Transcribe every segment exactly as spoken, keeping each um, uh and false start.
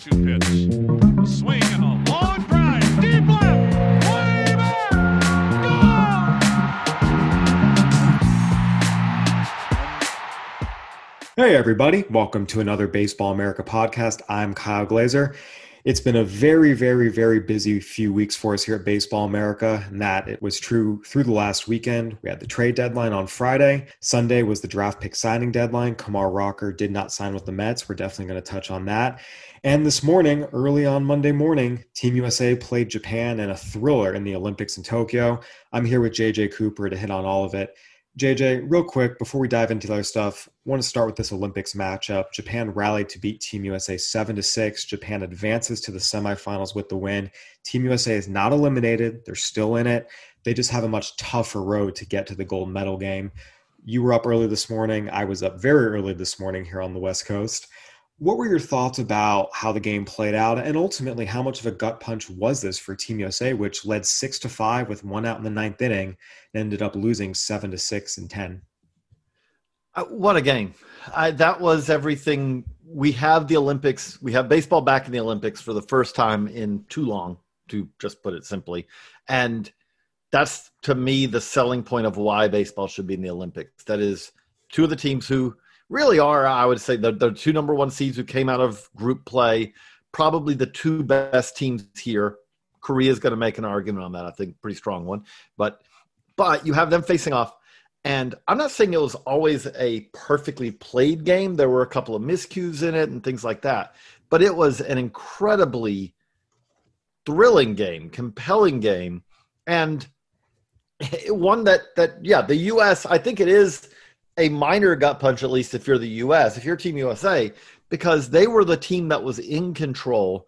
two pitch. A swing and a long drive. Deep left. Way back. Gone. Hey, everybody. Welcome to another Baseball America podcast. I'm Kyle Glaser. It's been a very, very, very busy few weeks for us here at Baseball America, and that it was true through the last weekend. We had the trade deadline on Friday. Sunday was the draft pick signing deadline. Kumar Rocker did not sign with the Mets. We're definitely going to touch on that. And this morning, early on Monday morning, Team U S A played Japan in a thriller in the Olympics in Tokyo. I'm here with J J Cooper to hit on all of it. J J, real quick, before we dive into the other stuff, I want to start with this Olympics matchup. Japan rallied to beat Team U S A seven to six. Japan advances to the semifinals with the win. Team U S A is not eliminated. They're still in it. They just have a much tougher road to get to the gold medal game. You were up early this morning. I was up very early this morning here on the West Coast. What were your thoughts about how the game played out? And ultimately, how much of a gut punch was this for Team U S A, which led six to five with one out in the ninth inning and ended up losing seven to six and ten? Uh, what a game. I, that was everything. We have the Olympics. We have baseball back in the Olympics for the first time in too long, to just put it simply. And that's, to me, the selling point of why baseball should be in the Olympics. That is two of the teams who really are, I would say, the, the two number one seeds who came out of group play, probably the two best teams here. Korea is going to make an argument on that, I think, pretty strong one. But but you have them facing off. And I'm not saying it was always a perfectly played game. There were a couple of miscues in it and things like that. But it was an incredibly thrilling game, compelling game, and one that, that yeah, the U S, I think it is – a minor gut punch, at least if you're the U S, if you're Team U S A, because they were the team that was in control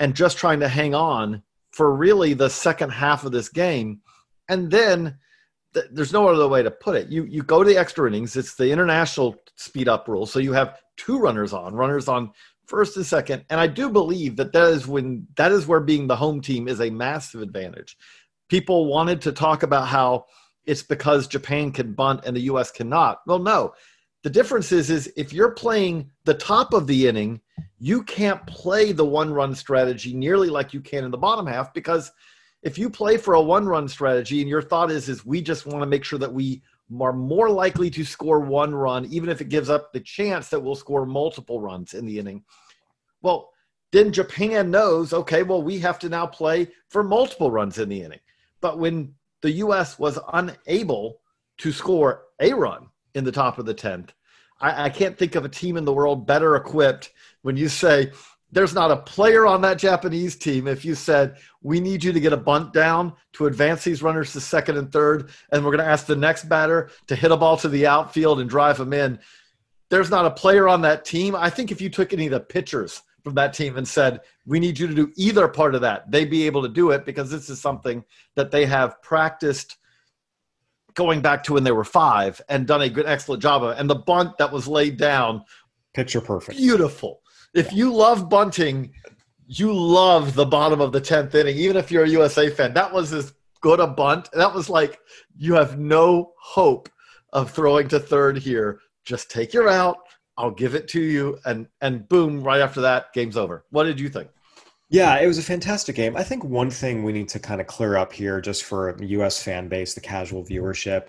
and just trying to hang on for really the second half of this game. And then th- there's no other way to put it. You you go to the extra innings. It's the international speed up rule. So you have two runners on, runners on first and second. And I do believe that that is when that is where being the home team is a massive advantage. People wanted to talk about how it's because Japan can bunt and the U S cannot. Well, no. The difference is, is if you're playing the top of the inning, you can't play the one-run strategy nearly like you can in the bottom half, because if you play for a one-run strategy and your thought is, is we just want to make sure that we are more likely to score one run, even if it gives up the chance that we'll score multiple runs in the inning. Well, then Japan knows, okay, well, we have to now play for multiple runs in the inning. But when the U S was unable to score a run in the top of the tenth, I, I can't think of a team in the world better equipped. When you say there's not a player on that Japanese team, if you said, we need you to get a bunt down to advance these runners to second and third, and we're going to ask the next batter to hit a ball to the outfield and drive them in, there's not a player on that team. I think if you took any of the pitchers from that team and said, we need you to do either part of that, they'd be able to do it, because this is something that they have practiced going back to when they were five and done a good, excellent job of. And the bunt that was laid down, picture perfect, beautiful. If yeah. you love bunting, you love the bottom of the tenth inning, even if you're a U S A fan. That was as good a bunt. That was like, you have no hope of throwing to third here. Just take your out. I'll give it to you, and and boom, right after that, game's over. What did you think? Yeah, it was a fantastic game. I think one thing we need to kind of clear up here, just for the U S fan base, the casual viewership,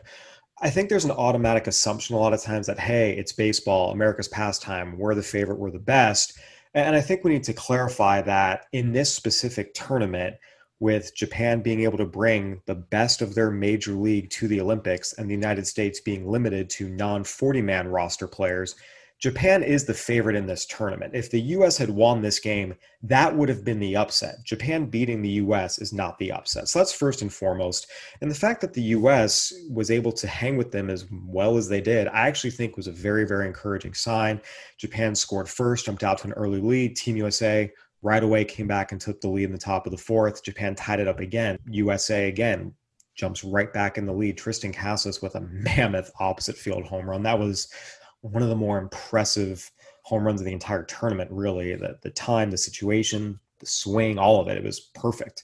I think there's an automatic assumption a lot of times that, hey, it's baseball, America's pastime, we're the favorite, we're the best. And I think we need to clarify that in this specific tournament, with Japan being able to bring the best of their major league to the Olympics and the United States being limited to non forty man roster players, Japan is the favorite in this tournament. If the U S had won this game, that would have been the upset. Japan beating the U S is not the upset. So that's first and foremost. And the fact that the U S was able to hang with them as well as they did, I actually think was a very, very encouraging sign. Japan scored first, jumped out to an early lead. Team U S A right away came back and took the lead in the top of the fourth. Japan tied it up again. U S A again jumps right back in the lead. Tristan Casas with a mammoth opposite field home run. That was one of the more impressive home runs of the entire tournament, really. The, the time, the situation, the swing, all of it, it was perfect.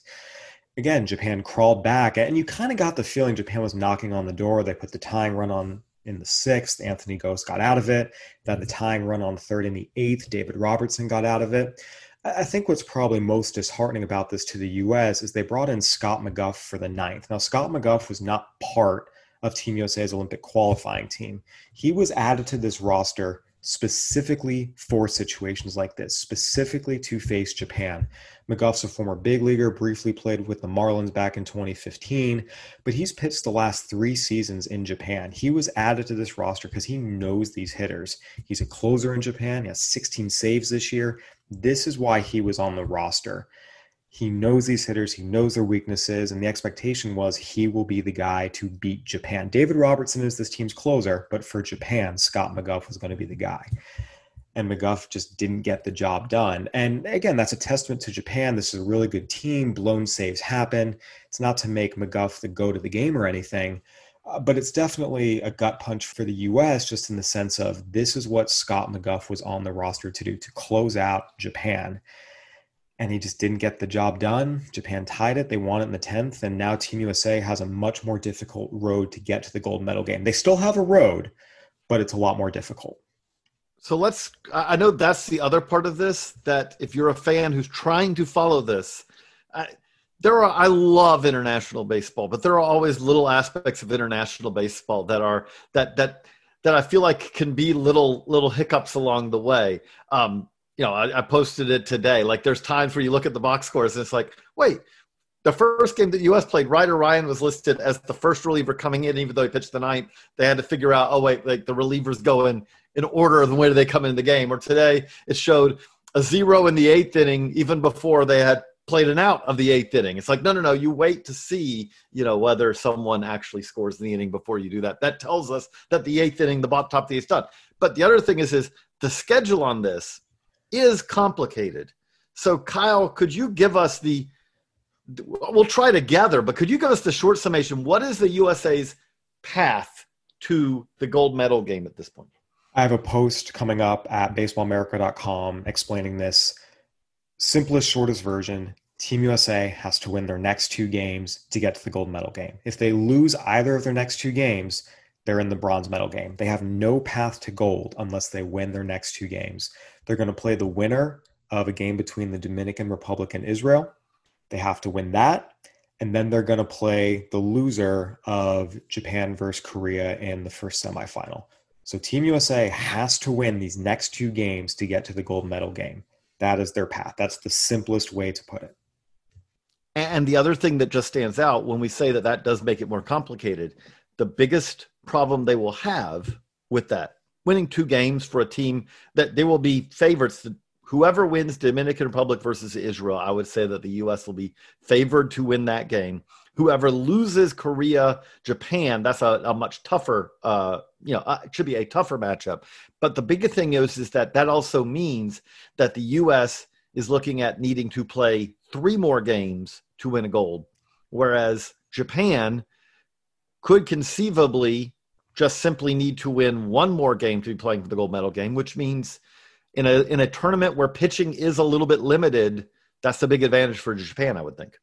Again, Japan crawled back, and you kind of got the feeling Japan was knocking on the door. They put the tying run on in the sixth. Anthony Ghost got out of it. Then the tying run on third in the eighth. David Robertson got out of it. I think what's probably most disheartening about this to the U S is they brought in Scott McGough for the ninth. Now, Scott McGough was not part of Team U S A's Olympic qualifying team. He was added to this roster specifically for situations like this, specifically to face Japan. McGough's a former big leaguer, briefly played with the Marlins back in twenty fifteen, but he's pitched the last three seasons in Japan. He was added to this roster because he knows these hitters. He's a closer in Japan. He has sixteen saves this year. This is why he was on the roster. He knows these hitters. He knows their weaknesses. And the expectation was he will be the guy to beat Japan. David Robertson is this team's closer, but for Japan, Scott McGough was going to be the guy. And McGough just didn't get the job done. And again, that's a testament to Japan. This is a really good team. Blown saves happen. It's not to make McGough the go to the game or anything, uh, but it's definitely a gut punch for the U S just in the sense of this is what Scott McGough was on the roster to do, to close out Japan. And he just didn't get the job done. Japan tied it. They won it in the tenth. And now Team U S A has a much more difficult road to get to the gold medal game. They still have a road, but it's a lot more difficult. So let's, I know that's the other part of this, that if you're a fan who's trying to follow this, I, there are, I love international baseball, but there are always little aspects of international baseball that are, that, that, that I feel like can be little, little hiccups along the way. Um, You know, I, I posted it today. Like, there's times where you look at the box scores and it's like, wait, the first game that the U S played, Ryder Ryan was listed as the first reliever coming in, even though he pitched the ninth. They had to figure out, oh, wait, like the relievers go in in order of the way they come in the game. Or today it showed a zero in the eighth inning, even before they had played an out of the eighth inning. It's like, no, no, no, you wait to see, you know, whether someone actually scores in the inning before you do that. That tells us that the eighth inning, the top of the eighth is done. But the other thing is, is the schedule on this is complicated. So Kyle, could you give us the, we'll try to gather, but could you give us the short summation? What is the U S A's path to the gold medal game at this point? I have a post coming up at baseball america dot com explaining this. Simplest, shortest version, Team U S A has to win their next two games to get to the gold medal game. If they lose either of their next two games, they're in the bronze medal game. They have no path to gold unless they win their next two games. They're going to play the winner of a game between the Dominican Republic and Israel. They have to win that. And then they're going to play the loser of Japan versus Korea in the first semifinal. So Team U S A has to win these next two games to get to the gold medal game. That is their path. That's the simplest way to put it. And the other thing that just stands out when we say that that does make it more complicated, the biggest problem they will have with that, winning two games for a team that they will be favorites. Whoever wins Dominican Republic versus Israel, I would say that the U S will be favored to win that game. Whoever loses Korea, Japan, that's a, a much tougher, uh, you know, uh, it should be a tougher matchup. But the bigger thing is, is that that also means that the U S is looking at needing to play three more games to win a gold, whereas Japan could conceivably just simply need to win one more game to be playing for the gold medal game, which means in a in a tournament where pitching is a little bit limited, that's the big advantage for Japan, I would think.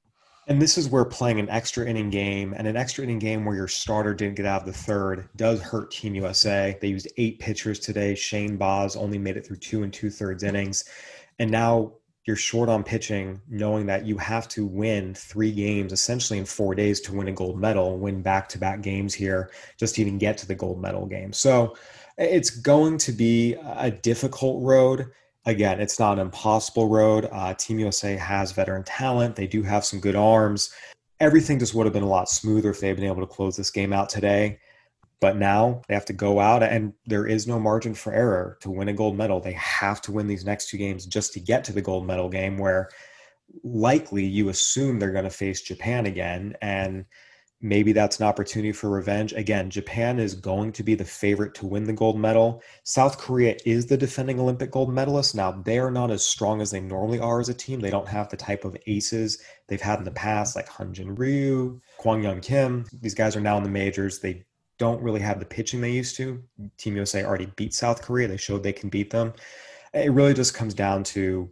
And this is where playing an extra inning game and an extra inning game where your starter didn't get out of the third does hurt Team U S A. They used eight pitchers today. Shane Boz only made it through two and two-thirds innings. And now you're short on pitching, knowing that you have to win three games essentially in four days to win a gold medal, win back-to-back games here, just to even get to the gold medal game. So it's going to be a difficult road. Again, it's not an impossible road. Uh, Team U S A has veteran talent. They do have some good arms. Everything just would have been a lot smoother if they had been able to close this game out today. But now they have to go out, and there is no margin for error to win a gold medal. They have to win these next two games just to get to the gold medal game, where likely you assume they're going to face Japan again, and maybe that's an opportunity for revenge. Again, Japan is going to be the favorite to win the gold medal. South Korea is the defending Olympic gold medalist. Now, they are not as strong as they normally are as a team. They don't have the type of aces they've had in the past, like Hunjin Ryu, Kwangyoung Kim. These guys are now in the majors. They don't really have the pitching they used to. Team U S A already beat South Korea. They showed they can beat them. It really just comes down to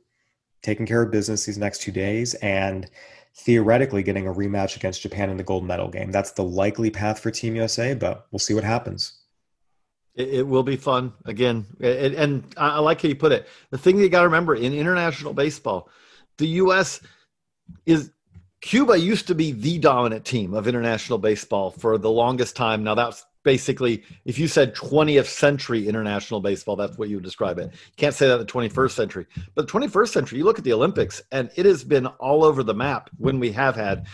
taking care of business these next two days and theoretically getting a rematch against Japan in the gold medal game. That's the likely path for Team U S A, but we'll see what happens. It, it will be fun again. It, and I like how you put it. The thing that you got to remember in international baseball, the U S is Cuba used to be the dominant team of international baseball for the longest time. Now that's basically, if you said twentieth century international baseball, that's what you would describe it. Can't say that the twenty-first century, but the twenty-first century, you look at the Olympics and it has been all over the map when we have had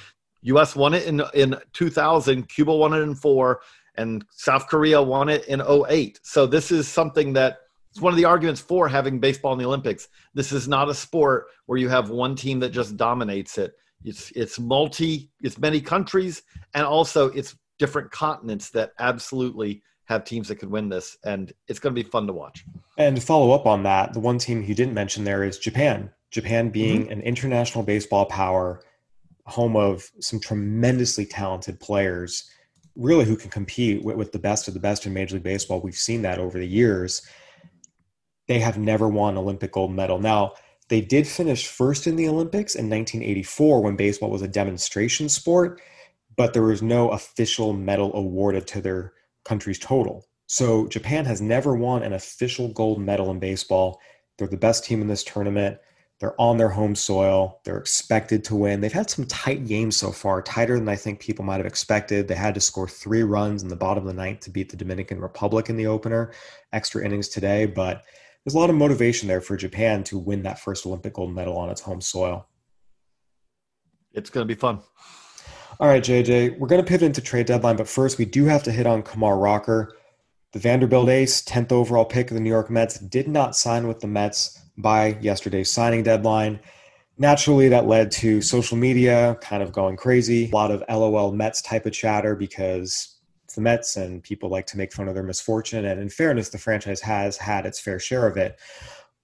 U S won it in, in two thousand, Cuba won it in four, and South Korea won it in oh eight. So this is something that it's one of the arguments for having baseball in the Olympics. This is not a sport where you have one team that just dominates it. It's, it's multi, it's many countries, and also it's different continents that absolutely have teams that could win this. And it's going to be fun to watch. And to follow up on that, the one team you didn't mention there is Japan. Japan being mm-hmm. an international baseball power, home of some tremendously talented players, really who can compete with, with the best of the best in Major League Baseball. We've seen that over the years. They have never won Olympic gold medal. Now, they did finish first in the Olympics in nineteen eighty-four when baseball was a demonstration sport, but there was no official medal awarded to their country's total. So Japan has never won an official gold medal in baseball. They're the best team in this tournament. They're on their home soil. They're expected to win. They've had some tight games so far, tighter than I think people might have expected. They had to score three runs in the bottom of the ninth to beat the Dominican Republic in the opener, extra innings today. But there's a lot of motivation there for Japan to win that first Olympic gold medal on its home soil. It's going to be fun. All right, J J, we're going to pivot into trade deadline, but first we do have to hit on Kumar Rocker. The Vanderbilt ace, tenth overall pick of the New York Mets, did not sign with the Mets by yesterday's signing deadline. Naturally, that led to social media kind of going crazy. A lot of LOL Mets type of chatter because it's the Mets and people like to make fun of their misfortune. And in fairness, the franchise has had its fair share of it.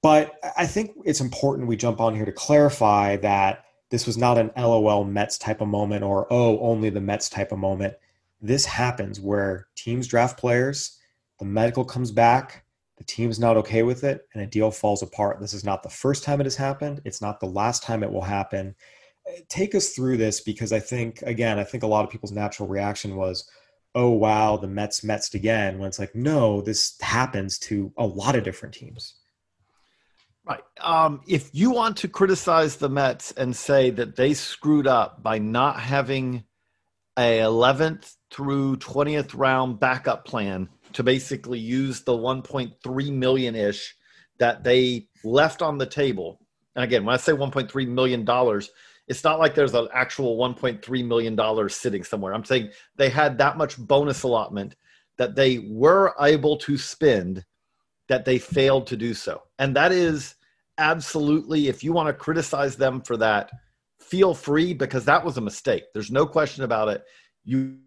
But I think it's important we jump on here to clarify that this was not an LOL Mets type of moment or, oh, only the Mets type of moment. This happens where teams draft players, the medical comes back, the team's not okay with it, and a deal falls apart. This is not the first time it has happened. It's not the last time it will happen. Take us through this because I think, again, I think a lot of people's natural reaction was, oh, wow, the Mets Mets again, when it's like, no, this happens to a lot of different teams. Right. Um, if you want to criticize the Mets and say that they screwed up by not having a eleventh through twentieth round backup plan, to basically use the one point three million-ish that they left on the table. And again, when I say one point three million dollars, it's not like there's an actual one point three million dollars sitting somewhere. I'm saying they had that much bonus allotment that they were able to spend that they failed to do so. And that is absolutely, if you want to criticize them for that, feel free, because that was a mistake. There's no question about it. You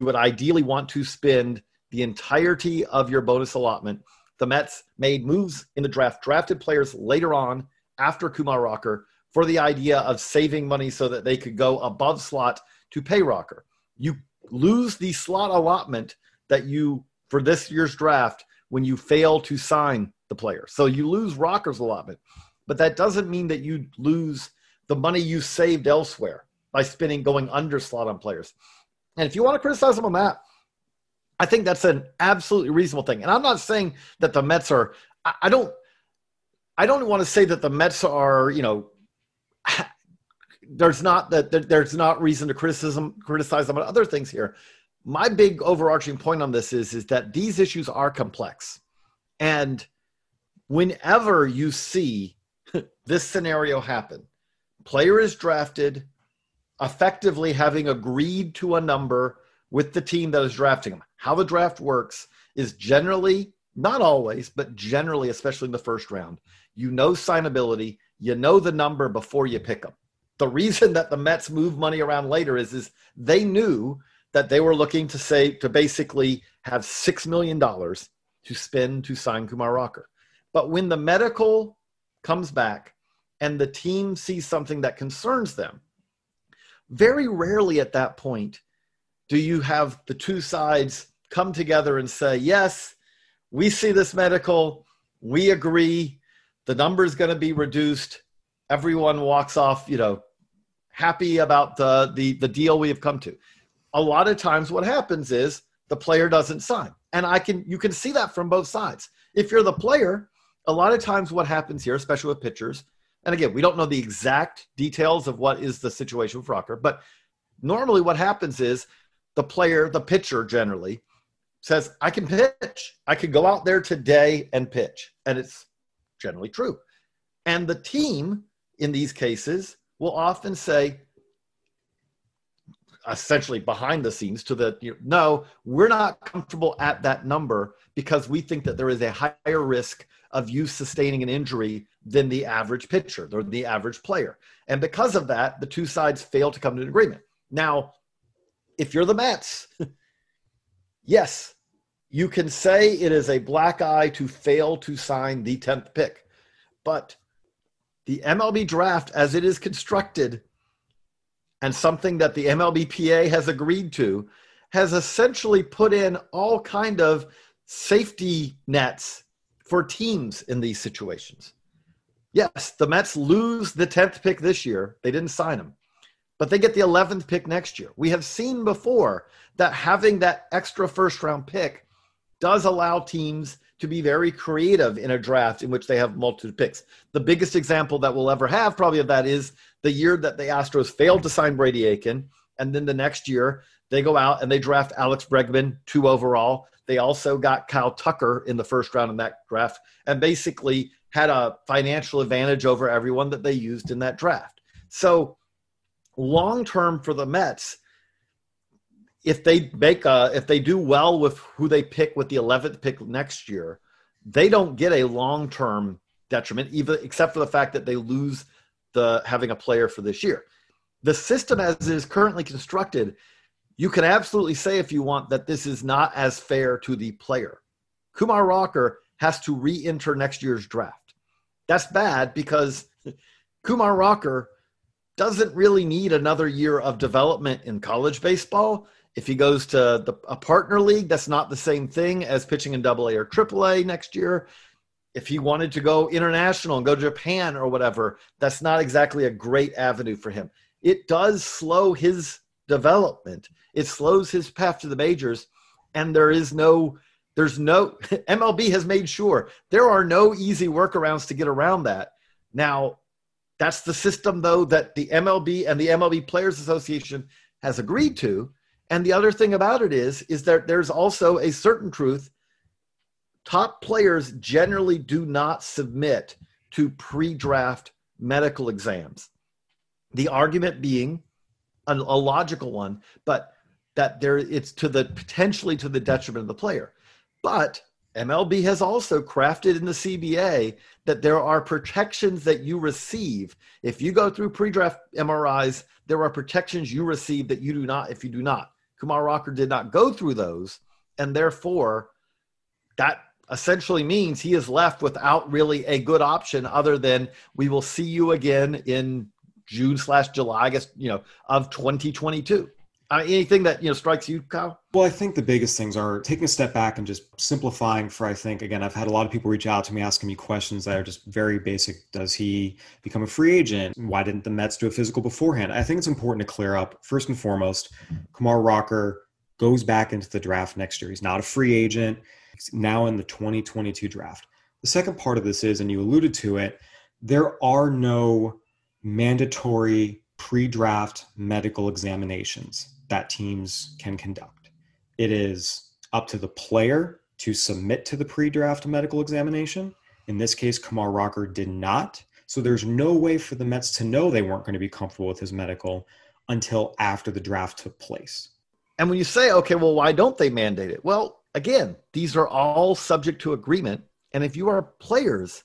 would ideally want to spend the entirety of your bonus allotment. The Mets made moves in the draft, drafted players later on after Kumar Rocker for the idea of saving money so that they could go above slot to pay Rocker. You lose the slot allotment that you, for this year's draft, when you fail to sign the player. So you lose Rocker's allotment, but that doesn't mean that you lose the money you saved elsewhere by spinning, going under slot on players. And if you want to criticize them on that, I think that's an absolutely reasonable thing. And I'm not saying that the Mets are, I don't, I don't want to say that the Mets are, you know, there's not that there's not reason to criticism, criticize them on other things here. My big overarching point on this is, is that these issues are complex. And whenever you see this scenario happen, player is drafted, effectively having agreed to a number with the team that is drafting them. How the draft works is generally, not always, but generally, especially in the first round, you know signability, you know the number before you pick them. The reason that the Mets move money around later is, is they knew that they were looking to say, to basically have six million dollars to spend to sign Kumar Rocker. But when the medical comes back and the team sees something that concerns them, very rarely at that point do you have the two sides come together and say, yes, we see this medical, we agree, the number is going to be reduced, everyone walks off, you know, happy about the, the, the deal we have come to. A lot of times what happens is the player doesn't sign. And I can, you can see that from both sides. If you're the player, a lot of times what happens here, especially with pitchers, and again, we don't know the exact details of what is the situation with Rocker, but normally what happens is the player, the pitcher generally, says, I can pitch. I can go out there today and pitch. And it's generally true. And the team, in these cases, will often say, essentially behind the scenes to the, you know, no, we're not comfortable at that number because we think that there is a higher risk of you sustaining an injury than the average pitcher or the average player. And because of that, the two sides fail to come to an agreement. Now, if you're the Mets, yes, you can say it is a black eye to fail to sign the tenth pick, but the M L B draft as it is constructed and something that the M L B P A has agreed to has essentially put in all kind of safety nets for teams in these situations. Yes, the Mets lose the tenth pick this year. They didn't sign him, but they get the eleventh pick next year. We have seen before that having that extra first round pick does allow teams to be very creative in a draft in which they have multiple picks. The biggest example that we'll ever have probably of that is the year that the Astros failed to sign Brady Aiken. And then the next year they go out and they draft Alex Bregman, two overall. They also got Kyle Tucker in the first round in that draft and basically had a financial advantage over everyone that they used in that draft. So long-term for the Mets, if they make a, if they do well with who they pick with the eleventh pick next year, they don't get a long-term detriment, even except for the fact that they lose the having a player for this year. The system as it is currently constructed, you can absolutely say if you want that this is not as fair to the player. Kumar Rocker has to re-enter next year's draft. That's bad because Kumar Rocker doesn't really need another year of development in college baseball. If he goes to the, a partner league, that's not the same thing as pitching in double A or triple A next year. If he wanted to go international and go to Japan or whatever, that's not exactly a great avenue for him. It does slow his development. It slows his path to the majors. And there is no, there's no, M L B has made sure there are no easy workarounds to get around that. Now, that's the system, though, that the M L B and the M L B Players Association has agreed to. And the other thing about it is, is that there's also a certain truth. Top players generally do not submit to pre-draft medical exams. The argument being a, a logical one, but that there it's to the potentially to the detriment of the player. But M L B has also crafted in the C B A that there are protections that you receive. If you go through pre-draft M R Is, there are protections you receive that you do not if you do not. Kumar Rocker did not go through those, and therefore that essentially means he is left without really a good option other than we will see you again in June slash July, I guess, you know, of twenty twenty-two. Uh, anything that, you know, strikes you, Kyle? Well, I think the biggest things are taking a step back and just simplifying for, I think, again, I've had a lot of people reach out to me asking me questions that are just very basic. Does he become a free agent? Why didn't the Mets do a physical beforehand? I think it's important to clear up, first and foremost, Kumar Rocker goes back into the draft next year. He's not a free agent. He's now in the twenty twenty-two draft. The second part of this is, and you alluded to it, there are no mandatory pre-draft medical examinations that teams can conduct. It is up to the player to submit to the pre-draft medical examination. In this case, Kumar Rocker did not. So there's no way for the Mets to know they weren't going to be comfortable with his medical until after the draft took place. And when you say, okay, well, why don't they mandate it? Well, again, these are all subject to agreement. And if you are players,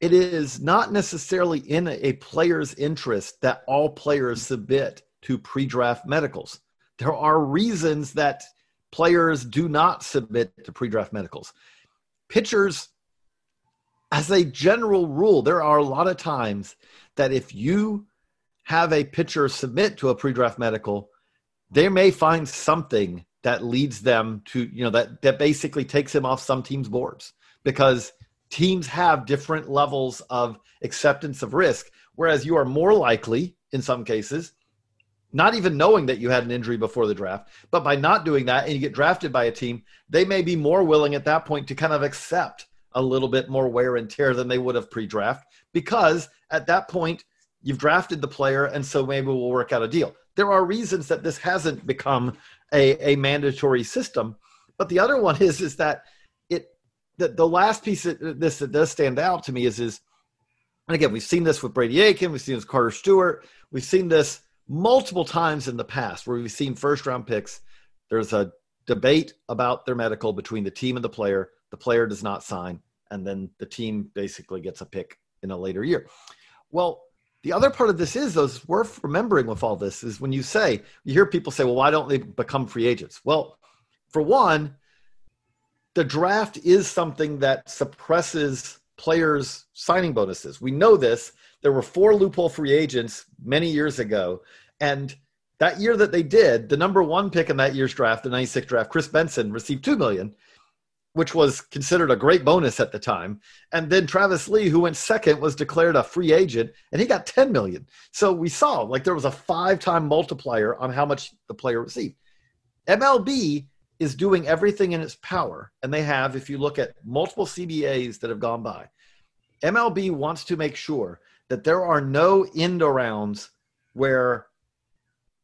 it is not necessarily in a player's interest that all players submit to pre-draft medicals. There are reasons that players do not submit to pre-draft medicals. Pitchers, as a general rule, there are a lot of times that if you have a pitcher submit to a pre-draft medical, they may find something that leads them to, you know, that, that basically takes them off some teams' boards because teams have different levels of acceptance of risk, whereas you are more likely, in some cases, not even knowing that you had an injury before the draft. But by not doing that, and you get drafted by a team, they may be more willing at that point to kind of accept a little bit more wear and tear than they would have pre-draft, because at that point you've drafted the player, and so maybe we'll work out a deal. There are reasons that this hasn't become a, a mandatory system. But the other one is, is that it, the, the last piece of this that does stand out to me is, is, and again, we've seen this with Brady Aiken, we've seen this with Carter Stewart, we've seen this multiple times in the past where we've seen first round picks. There's a debate about their medical between the team and the player. The player does not sign, and then the team basically gets a pick in a later year. Well, the other part of this is, though, is worth remembering with all this is when you say, you hear people say, well, why don't they become free agents? Well, for one, the draft is something that suppresses players' signing bonuses. We know this. There were four loophole free agents many years ago. And that year that they did, the number one pick in that year's draft, the ninety-six draft, Chris Benson, received two million dollars, which was considered a great bonus at the time. And then Travis Lee, who went second, was declared a free agent, and he got ten million dollars. So we saw, like, there was a five-time multiplier on how much the player received. M L B is doing everything in its power, and they have, if you look at multiple C B As that have gone by, M L B wants to make sure that there are no end-arounds where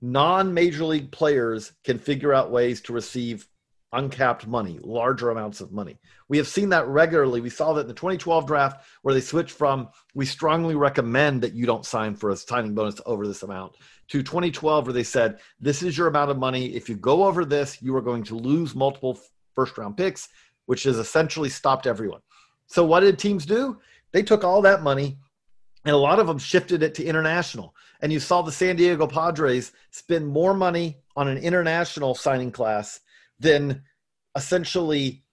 non-major league players can figure out ways to receive uncapped money, larger amounts of money. We have seen that regularly. We saw that in the twenty twelve draft where they switched from, we strongly recommend that you don't sign for a signing bonus over this amount, to twenty twelve where they said, this is your amount of money. If you go over this, you are going to lose multiple first-round picks, which has essentially stopped everyone. So what did teams do? They took all that money, and a lot of them shifted it to international. And you saw the San Diego Padres spend more money on an international signing class than essentially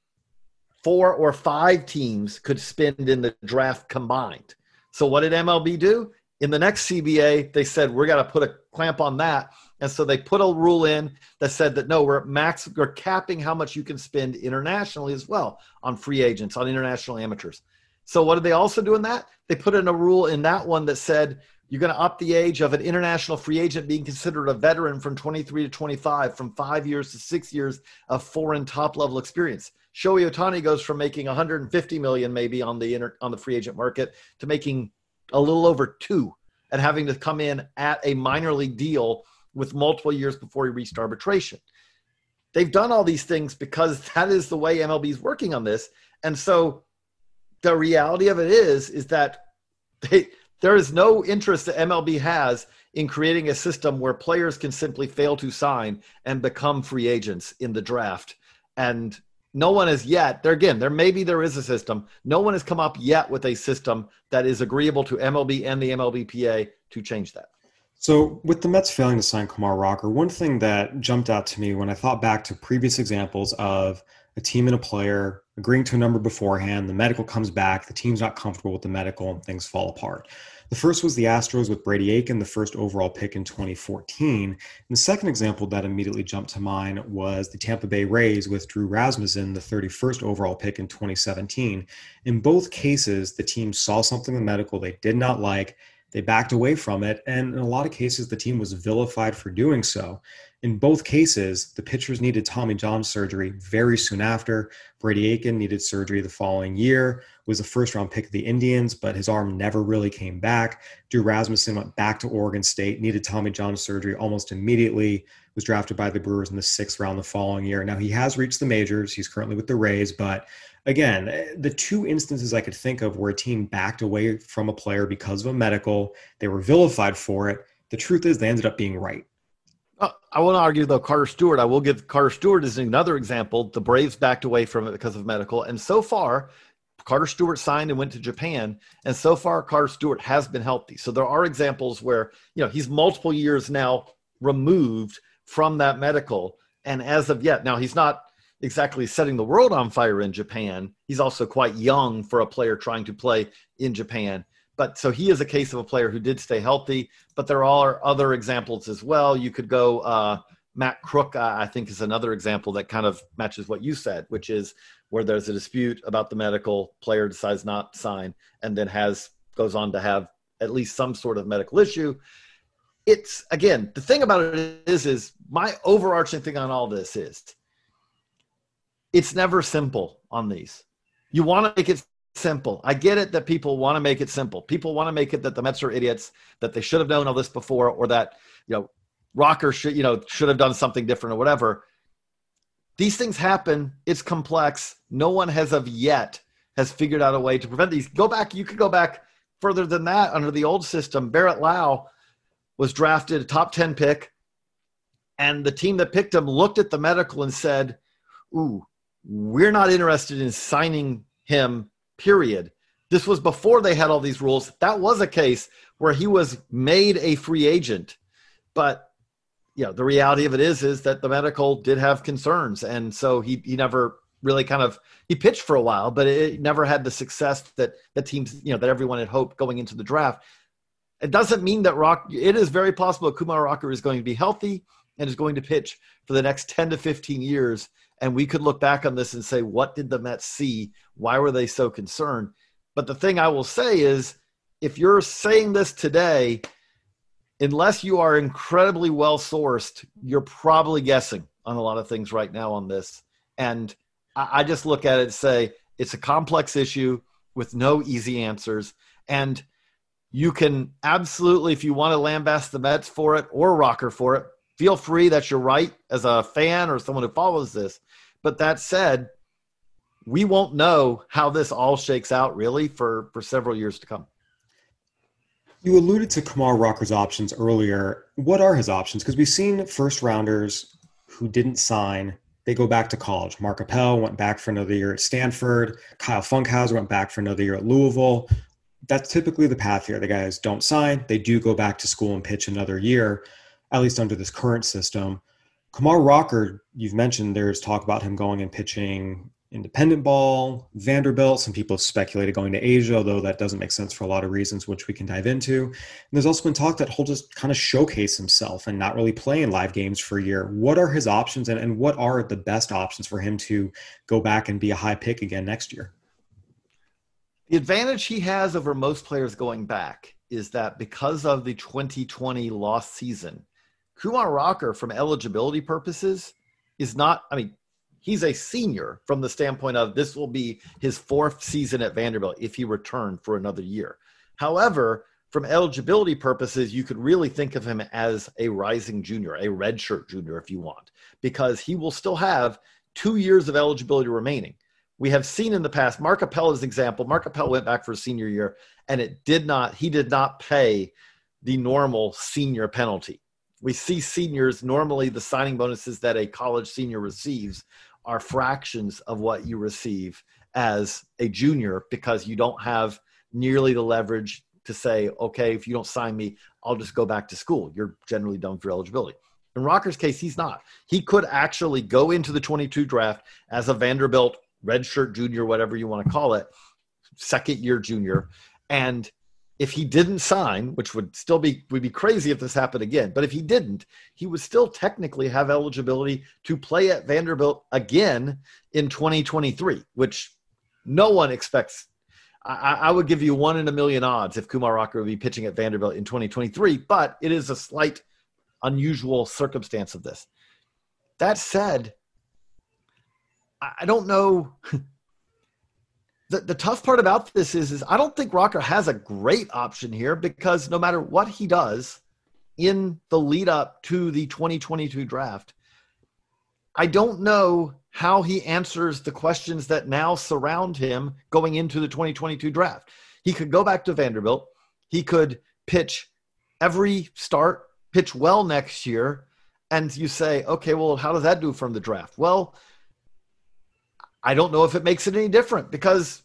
four or five teams could spend in the draft combined. So what did M L B do? In the next C B A, they said, we're going to put a clamp on that. And so they put a rule in that said that, no, we're max, we're capping how much you can spend internationally as well on free agents, on international amateurs. So what did they also do in that? They put in a rule in that one that said, you're going to up the age of an international free agent being considered a veteran from twenty-three to twenty-five, from five years to six years of foreign top-level experience. Shohei Ohtani goes from making one hundred fifty million dollars maybe on the inter- on the free agent market to making a little over two, and having to come in at a minor league deal with multiple years before he reached arbitration. They've done all these things because that is the way M L B is working on this. And so the reality of it is, is that they – there is no interest that M L B has in creating a system where players can simply fail to sign and become free agents in the draft. And no one has yet, there again, there maybe there is a system. No one has come up yet with a system that is agreeable to M L B and the M L B P A to change that. So with the Mets failing to sign Kumar Rocker, one thing that jumped out to me when I thought back to previous examples of a team and a player agreeing to a number beforehand, the medical comes back, the team's not comfortable with the medical, and things fall apart. The first was the Astros with Brady Aiken, the first overall pick in twenty fourteen. And the second example that immediately jumped to mind was the Tampa Bay Rays with Drew Rasmussen, the thirty-first overall pick in twenty seventeen. In both cases, the team saw something in the medical they did not like. They backed away from it, and in a lot of cases, the team was vilified for doing so. In both cases, the pitchers needed Tommy John surgery very soon after. Brady Aiken needed surgery the following year, was a first-round pick of the Indians, but his arm never really came back. Drew Rasmussen went back to Oregon State, needed Tommy John surgery almost immediately, was drafted by the Brewers in the sixth round the following year. Now, he has reached the majors. He's currently with the Rays, but again, the two instances I could think of where a team backed away from a player because of a medical, they were vilified for it. The truth is they ended up being right. Uh, I want to argue, though, Carter Stewart. I will give Carter Stewart as another example. The Braves backed away from it because of medical. And so far, Carter Stewart signed and went to Japan. And so far, Carter Stewart has been healthy. So there are examples where, you know, he's multiple years now removed from that medical. And as of yet, now he's not exactly setting the world on fire in Japan. He's also quite young for a player trying to play in Japan. But so he is a case of a player who did stay healthy, but there are other examples as well. You could go, uh, Matt Crook, uh, I think, is another example that kind of matches what you said, which is where there's a dispute about the medical, player decides not to sign, and then has goes on to have at least some sort of medical issue. it's, again, the thing about it is, is my overarching thing on all this is it's never simple on these. You want to make it simple. I get it that people want to make it simple. People want to make it that the Mets are idiots, that they should have known all this before, or that, you know, Rocker should, you know, should have done something different or whatever. These things happen. It's complex. No one has of yet has figured out a way to prevent these. Go back. You could go back further than that under the old system. Barrett Lau was drafted a top ten pick, and the team that picked him looked at the medical and said, ooh, we're not interested in signing him, period. This was before they had all these rules. That was a case where he was made a free agent. But, you know, the reality of it is, is that the medical did have concerns. And so he, he never really kind of, he pitched for a while, but it never had the success that the teams, you know, that everyone had hoped going into the draft. It doesn't mean that Rock, it is very possible Kumar Rocker is going to be healthy and is going to pitch for the next ten to fifteen years. And we could look back on this and say, what did the Mets see? Why were they so concerned? But the thing I will say is, if you're saying this today, unless you are incredibly well-sourced, you're probably guessing on a lot of things right now on this. And I just look at it and say, it's a complex issue with no easy answers. And you can absolutely, if you want to lambast the Mets for it or Rocker for it, feel free, that's your right as a fan or someone who follows this. But that said, we won't know how this all shakes out really for, for several years to come. You alluded to Kumar Rocker's options earlier. What are his options? Because we've seen first-rounders who didn't sign, they go back to college. Mark Appel went back for another year at Stanford. Kyle Funkhauser went back for another year at Louisville. That's typically the path here. The guys don't sign. They do go back to school and pitch another year, at least under this current system. Kumar Rocker, you've mentioned there's talk about him going and pitching independent ball, Vanderbilt. Some people have speculated going to Asia, although that doesn't make sense for a lot of reasons, which we can dive into. And there's also been talk that he'll just kind of showcase himself and not really play in live games for a year. What are his options, and, and what are the best options for him to go back and be a high pick again next year? The advantage he has over most players going back is that because of the twenty twenty lost season, Kumar Rocker, from eligibility purposes, is not, I mean, he's a senior from the standpoint of this will be his fourth season at Vanderbilt if he returned for another year. However, from eligibility purposes, you could really think of him as a rising junior, a redshirt junior if you want, because he will still have two years of eligibility remaining. We have seen in the past, Mark Appel is an example. Mark Appel went back for his senior year, and it did not, he did not pay the normal senior penalty. We see seniors, normally the signing bonuses that a college senior receives are fractions of what you receive as a junior, because you don't have nearly the leverage to say, okay, if you don't sign me, I'll just go back to school. You're generally done for eligibility. In Rocker's case, he's not. He could actually go into the twenty-two draft as a Vanderbilt redshirt junior, whatever you want to call it, second year junior. And if he didn't sign, which would still be, would be crazy if this happened again, but if he didn't, he would still technically have eligibility to play at Vanderbilt again in twenty twenty-three, which no one expects. I, I would give you one in a million odds if Kumar Rocker would be pitching at Vanderbilt in twenty twenty-three, but it is a slight unusual circumstance of this. That said, I don't know. The, the tough part about this is, is I don't think Rocker has a great option here, because no matter what he does in the lead up to the twenty twenty-two draft, I don't know how he answers the questions that now surround him going into the twenty twenty-two draft. He could go back to Vanderbilt. He could pitch every start, pitch well next year. And you say, okay, well, how does that do from the draft? Well, I don't know if it makes it any different, because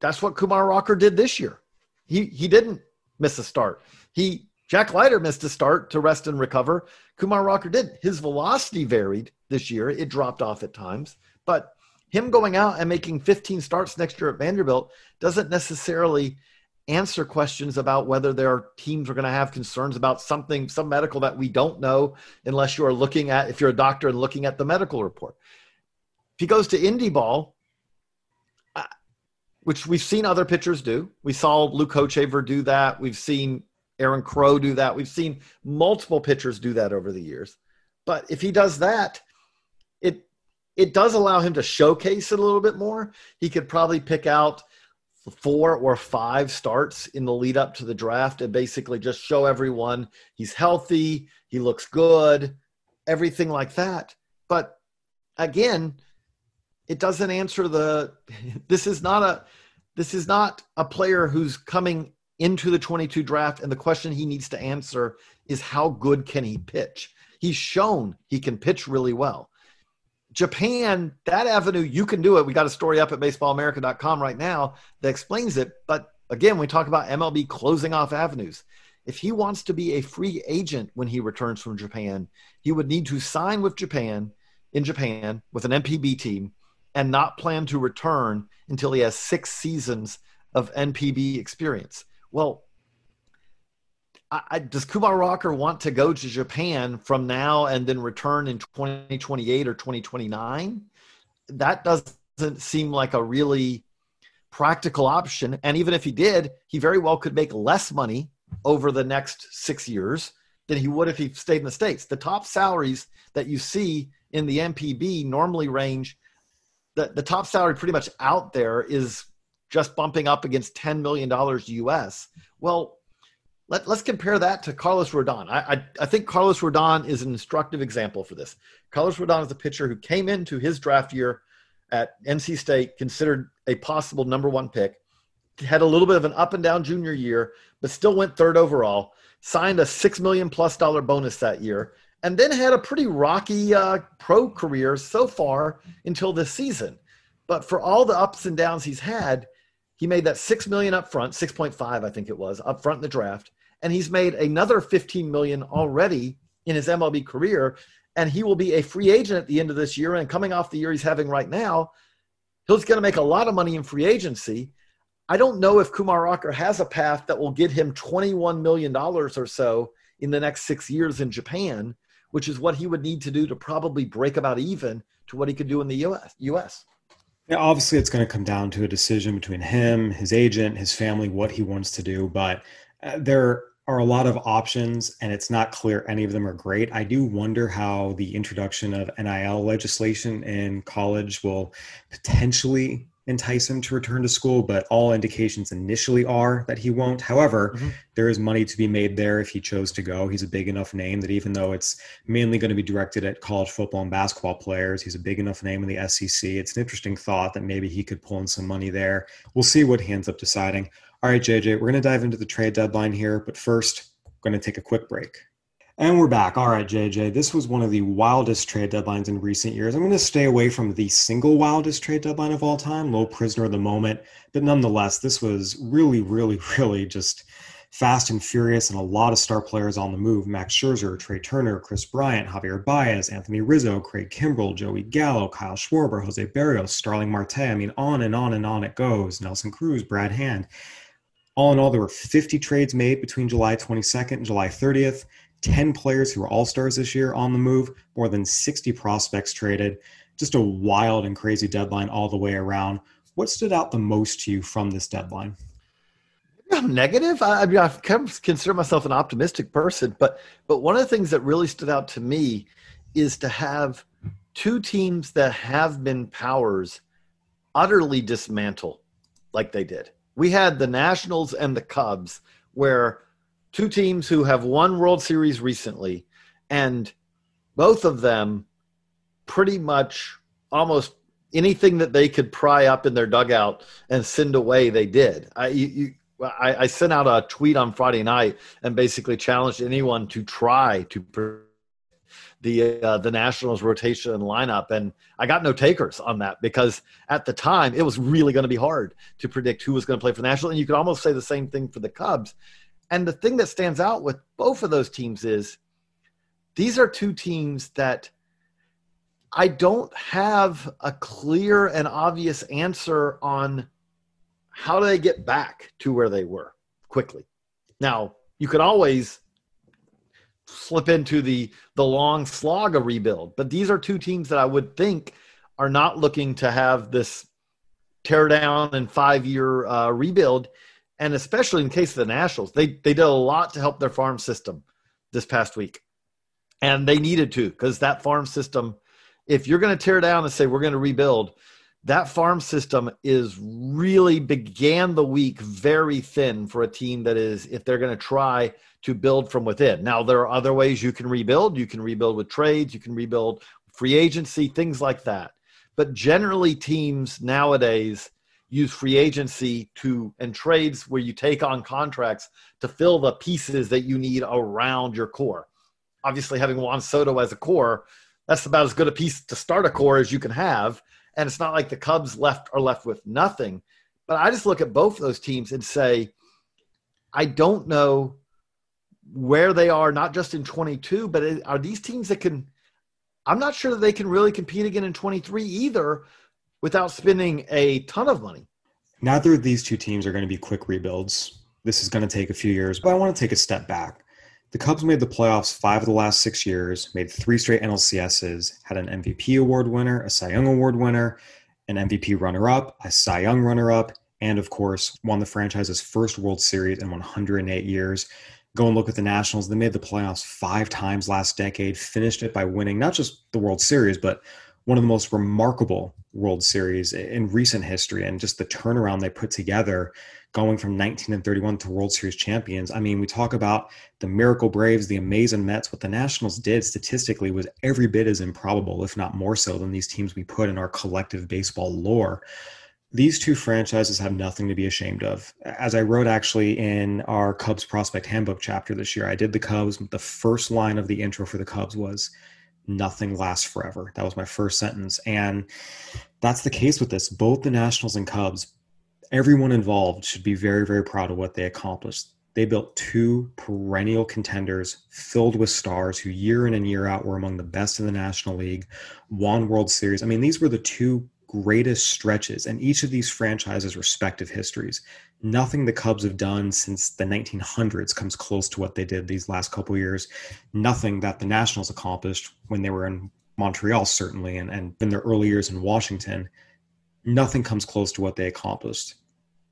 that's what Kumar Rocker did this year. He he didn't miss a start. He Jack Leiter missed a start to rest and recover. Kumar Rocker didn't. His velocity varied this year. It dropped off at times. But him going out and making fifteen starts next year at Vanderbilt doesn't necessarily answer questions about whether there are teams who are going to have concerns about something, some medical that we don't know, unless you are looking at, if you're a doctor and looking at the medical report. If he goes to indie ball, uh, which we've seen other pitchers do, we saw Luke Hochevar do that. We've seen Aaron Crow do that. We've seen multiple pitchers do that over the years. But if he does that, it it does allow him to showcase it a little bit more. He could probably pick out four or five starts in the lead up to the draft and basically just show everyone he's healthy, he looks good, everything like that. But again, it doesn't answer the – this is not a this is not a player who's coming into the twenty-two draft, and the question he needs to answer is how good can he pitch? He's shown he can pitch really well. Japan, that avenue, you can do it. We got a story up at baseball america dot com right now that explains it. But again, we talk about M L B closing off avenues. If he wants to be a free agent when he returns from Japan, he would need to sign with Japan in Japan with an N P B team and not plan to return until he has six seasons of N P B experience. Well, I, I, does Kumar Rocker want to go to Japan from now and then return in twenty twenty-eight or twenty twenty-nine? That doesn't seem like a really practical option. And even if he did, he very well could make less money over the next six years than he would if he stayed in the States. The top salaries that you see in the N P B normally range, the, the top salary pretty much out there is just bumping up against ten million dollars U S. Well, let, let's compare that to Carlos Rodon. I, I, I think Carlos Rodon is an instructive example for this. Carlos Rodon is a pitcher who came into his draft year at N C State, considered a possible number one pick, had a little bit of an up and down junior year, but still went third overall, signed a six million dollars plus dollar bonus that year, and then had a pretty rocky uh, pro career so far until this season. But for all the ups and downs he's had, he made that six million dollars up front, six point five I think it was, up front in the draft. And he's made another fifteen million dollars already in his M L B career. And he will be a free agent at the end of this year. And coming off the year he's having right now, he's going to make a lot of money in free agency. I don't know if Kumar Rocker has a path that will get him twenty-one million dollars or so in the next six years in Japan, which is what he would need to do to probably break about even to what he could do in the U S. Yeah, obviously, it's going to come down to a decision between him, his agent, his family, what he wants to do. But uh, there are a lot of options, and it's not clear any of them are great. I do wonder how the introduction of N I L legislation in college will potentially entice him to return to school, but all indications initially are that he won't. However, mm-hmm. there is money to be made there if he chose to go. He's a big enough name that even though it's mainly going to be directed at college football and basketball players, he's a big enough name in the S E C. It's an interesting thought that maybe he could pull in some money there. We'll see what he ends up deciding. All right, J J, we're going to dive into the trade deadline here, but first, we're going to take a quick break. And we're back. All right, J J, this was one of the wildest trade deadlines in recent years. I'm going to stay away from the single wildest trade deadline of all time, little prisoner of the moment. But nonetheless, this was really, really, really just fast and furious and a lot of star players on the move. Max Scherzer, Trey Turner, Chris Bryant, Javier Baez, Anthony Rizzo, Craig Kimbrel, Joey Gallo, Kyle Schwarber, Jose Berrios, Starling Marte. I mean, on and on and on it goes. Nelson Cruz, Brad Hand. All in all, there were fifty trades made between July twenty-second and July thirtieth. ten players who were all-stars this year on the move, more than sixty prospects traded, just a wild and crazy deadline all the way around. What stood out the most to you from this deadline? I'm negative. I, I mean, I consider myself an optimistic person, but, but one of the things that really stood out to me is to have two teams that have been powers utterly dismantle like they did. We had the Nationals and the Cubs, where two teams who have won World Series recently, and both of them pretty much almost anything that they could pry up in their dugout and send away, they did. I, you, I, I sent out a tweet on Friday night and basically challenged anyone to try to predict the uh, the Nationals rotation and lineup, and I got no takers on that because at the time it was really going to be hard to predict who was going to play for the Nationals, and you could almost say the same thing for the Cubs. And the thing that stands out with both of those teams is these are two teams that I don't have a clear and obvious answer on how do they get back to where they were quickly. Now, you could always slip into the, the long slog of rebuild, but these are two teams that I would think are not looking to have this tear down and five-year uh, rebuild. And especially in the case of the Nationals, they, they did a lot to help their farm system this past week. And they needed to, because that farm system, if you're going to tear down and say we're going to rebuild, that farm system is really began the week very thin for a team that is, if they're going to try to build from within. Now, there are other ways you can rebuild. You can rebuild with trades. You can rebuild free agency, things like that. But generally teams nowadays use free agency to and trades where you take on contracts to fill the pieces that you need around your core. Obviously, having Juan Soto as a core, that's about as good a piece to start a core as you can have. And it's not like the Cubs left are left with nothing. But I just look at both of those teams and say, I don't know where they are, not just in twenty-two, but are these teams that can – I'm not sure that they can really compete again in twenty-three either without spending a ton of money. Neither of these two teams are going to be quick rebuilds. This is going to take a few years, but I want to take a step back. The Cubs made the playoffs five of the last six years, made three straight N L C S's, had an M V P award winner, a Cy Young award winner, an M V P runner-up, a Cy Young runner-up, and, of course, won the franchise's first World Series in one hundred eight years. Go and look at the Nationals. They made the playoffs five times last decade, finished it by winning not just the World Series, but one of the most remarkable World Series in recent history, and just the turnaround they put together going from nineteen and thirty-one to World Series champions. I mean, we talk about the Miracle Braves, the amazing Mets. What the Nationals did statistically was every bit as improbable, if not more so, than these teams we put in our collective baseball lore. These two franchises have nothing to be ashamed of. As I wrote actually in our Cubs Prospect Handbook chapter this year, I did the Cubs. The first line of the intro for the Cubs was, "Nothing lasts forever." That was my first sentence. And that's the case with this. Both the Nationals and Cubs, everyone involved should be very, very proud of what they accomplished. They built two perennial contenders filled with stars who year in and year out were among the best in the National League, won World Series. I mean, these were the two greatest stretches in each of these franchises' respective histories. Nothing the Cubs have done since the nineteen hundreds comes close to what they did these last couple years. Nothing that the Nationals accomplished when they were in Montreal, certainly, and, and in their early years in Washington. Nothing comes close to what they accomplished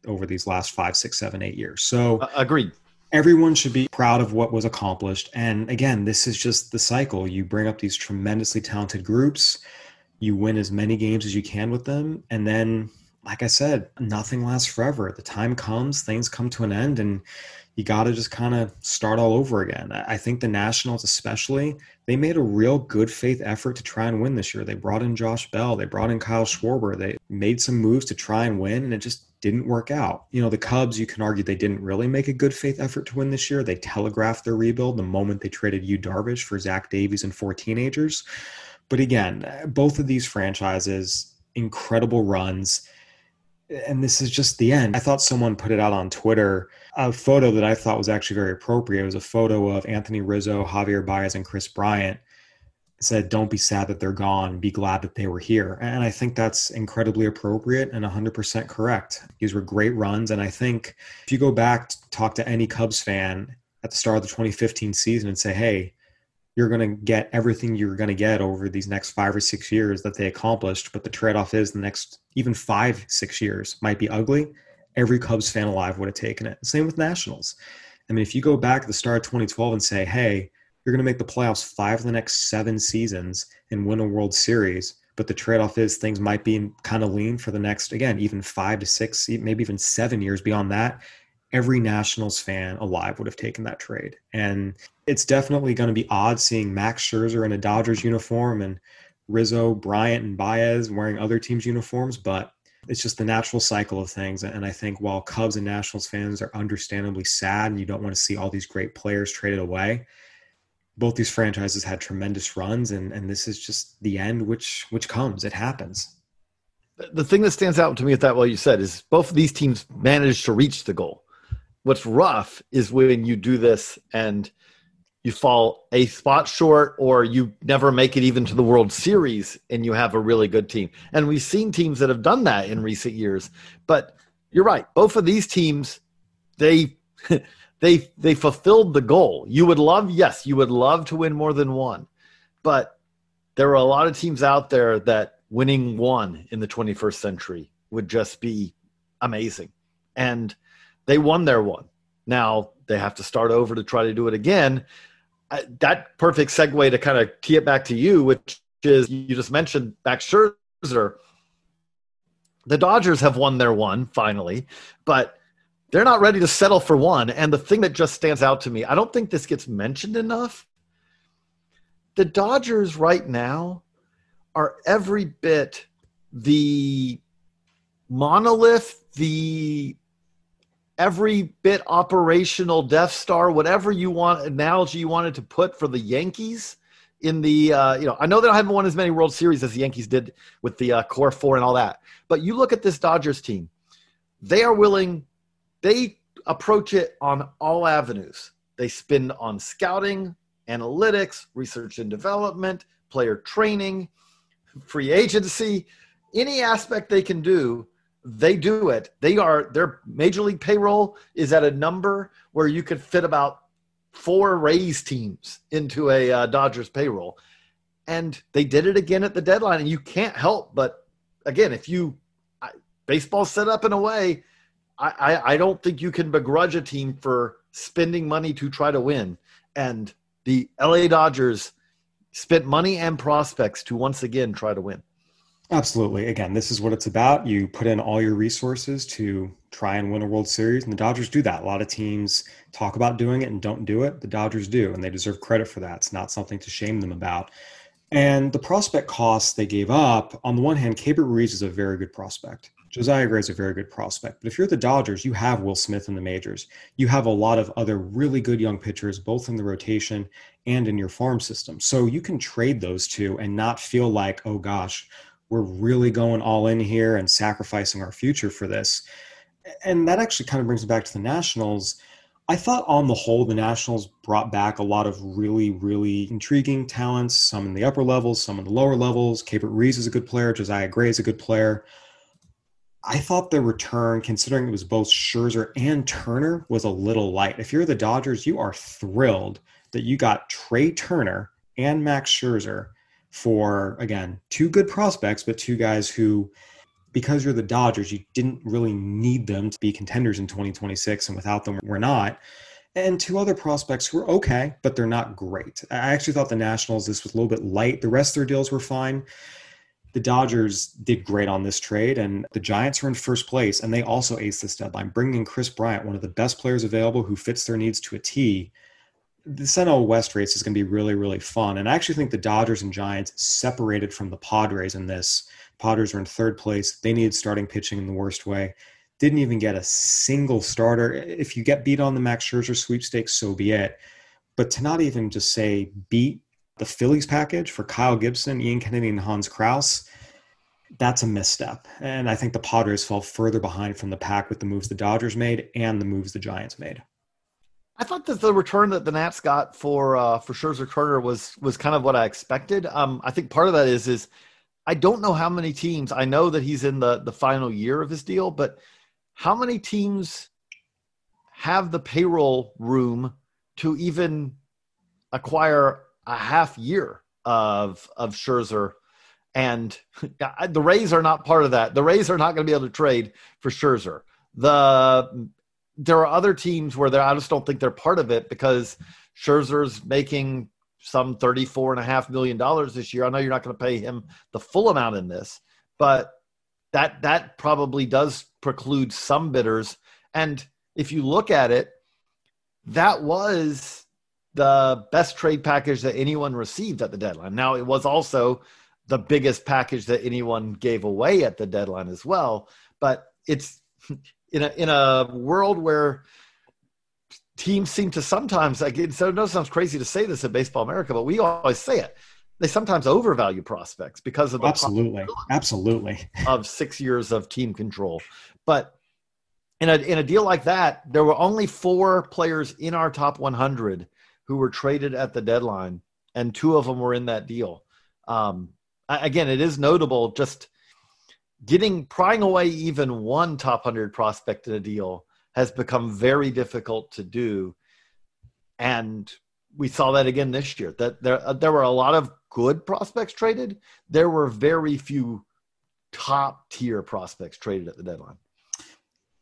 over these last five, six, seven, eight years. So uh, agreed. Everyone should be proud of what was accomplished. And again, this is just the cycle. You bring up these tremendously talented groups, you win as many games as you can with them. And then, like I said, nothing lasts forever. The time comes, things come to an end, and you got to just kind of start all over again. I think the Nationals especially, they made a real good faith effort to try and win this year. They brought in Josh Bell. They brought in Kyle Schwarber. They made some moves to try and win, and it just didn't work out. You know, the Cubs, you can argue they didn't really make a good faith effort to win this year. They telegraphed their rebuild the moment they traded Yu Darvish for Zach Davies and four teenagers. But again, both of these franchises, incredible runs, and this is just the end. I thought someone put it out on Twitter, a photo that I thought was actually very appropriate. It was a photo of Anthony Rizzo, Javier Baez, and Chris Bryant. It said, "Don't be sad that they're gone. Be glad that they were here." And I think that's incredibly appropriate and one hundred percent correct. These were great runs, and I think if you go back to talk to any Cubs fan at the start of the twenty fifteen season and say, hey, you're going to get everything you're going to get over these next five or six years that they accomplished. But the trade-off is the next even five, six years might be ugly. Every Cubs fan alive would have taken it. Same with Nationals. I mean, if you go back at the start of twenty twelve and say, hey, you're going to make the playoffs five of the next seven seasons and win a World Series, but the trade-off is things might be kind of lean for the next, again, even five to six, maybe even seven years beyond that, every Nationals fan alive would have taken that trade. And it's definitely going to be odd seeing Max Scherzer in a Dodgers uniform and Rizzo, Bryant, and Baez wearing other teams' uniforms, but it's just the natural cycle of things. And I think while Cubs and Nationals fans are understandably sad and you don't want to see all these great players traded away, both these franchises had tremendous runs, and, and this is just the end which which comes. It happens. The thing that stands out to me with that, well, you said, is both of these teams managed to reach the goal. What's rough is when you do this and you fall a spot short or you never make it even to the World Series and you have a really good team. And we've seen teams that have done that in recent years. But you're right. Both of these teams, they they they fulfilled the goal. You would love, yes, you would love to win more than one. But there are a lot of teams out there that winning one in the twenty-first century would just be amazing. And They won their one. Now they have to start over to try to do it again. I, that perfect segue to kind of tee it back to you, which is you just mentioned Max Scherzer. The Dodgers have won their one finally, but they're not ready to settle for one. And the thing that just stands out to me, I don't think this gets mentioned enough. The Dodgers right now are every bit the monolith, the every bit operational Death Star, whatever you want, analogy you wanted to put for the Yankees in the, uh, you know, I know they haven't won as many World Series as the Yankees did with the uh, core four and all that, but you look at this Dodgers team, they are willing, they approach it on all avenues. They spend on scouting, analytics, research and development, player training, free agency, any aspect they can do, they do it. They are, their major league payroll is at a number where you could fit about four Rays teams into a uh, Dodgers payroll. And they did it again at the deadline. And you can't help but, again, if you I, baseball set up in a way, I, I, I don't think you can begrudge a team for spending money to try to win. And the L A Dodgers spent money and prospects to once again try to win. Absolutely. Again, this is what it's about. You put in all your resources to try and win a World Series, and the Dodgers do that. A lot of teams talk about doing it and don't do it. The Dodgers do, and they deserve credit for that. It's not something to shame them about. And the prospect costs they gave up, on the one hand, Keibert Ruiz is a very good prospect. Josiah Gray is a very good prospect. But if you're the Dodgers, you have Will Smith in the majors. You have a lot of other really good young pitchers, both in the rotation and in your farm system. So you can trade those two and not feel like, oh, gosh, we're really going all in here and sacrificing our future for this. And that actually kind of brings me back to the Nationals. I thought on the whole, the Nationals brought back a lot of really, really intriguing talents, some in the upper levels, some in the lower levels. Keibert Ruiz is a good player. Josiah Gray is a good player. I thought the return, considering it was both Scherzer and Turner, was a little light. If you're the Dodgers, you are thrilled that you got Trey Turner and Max Scherzer for, again, two good prospects, but two guys who, because you're the Dodgers, you didn't really need them to be contenders in twenty twenty-six, and without them, we're not. And two other prospects who are okay, but they're not great. I actually thought the Nationals, this was a little bit light. The rest of their deals were fine. The Dodgers did great on this trade, and the Giants are in first place, and they also aced this deadline, bringing in Chris Bryant, one of the best players available who fits their needs to a T. The Central West race is going to be really, really fun. And I actually think the Dodgers and Giants separated from the Padres in this. Padres are in third place. They needed starting pitching in the worst way. Didn't even get a single starter. If you get beat on the Max Scherzer sweepstakes, so be it. But to not even just say beat the Phillies package for Kyle Gibson, Ian Kennedy, and Hans Kraus, that's a misstep. And I think the Padres fell further behind from the pack with the moves the Dodgers made and the moves the Giants made. I thought that the return that the Nats got for uh, for Scherzer Turner was was kind of what I expected. Um, I think part of that is is I don't know how many teams. I know that he's in the the final year of his deal, but how many teams have the payroll room to even acquire a half year of of Scherzer? And the Rays are not part of that. The Rays are not going to be able to trade for Scherzer. The There are other teams where I just don't think they're part of it because Scherzer's making some thirty-four and a half million dollars this year. I know you're not going to pay him the full amount in this, but that that probably does preclude some bidders. And if you look at it, that was the best trade package that anyone received at the deadline. Now, it was also the biggest package that anyone gave away at the deadline as well, but it's – In a in a world where teams seem to sometimes, like, it sounds crazy to say this at Baseball America, but we always say it. They sometimes overvalue prospects because of the absolutely, absolutely of six years of team control. But in a in a deal like that, there were only four players in our top one hundred who were traded at the deadline, and two of them were in that deal. Um, again, it is notable just. Getting prying away even one top one hundred prospect in a deal has become very difficult to do, and we saw that again this year. That there there were a lot of good prospects traded. There were very few top tier prospects traded at the deadline.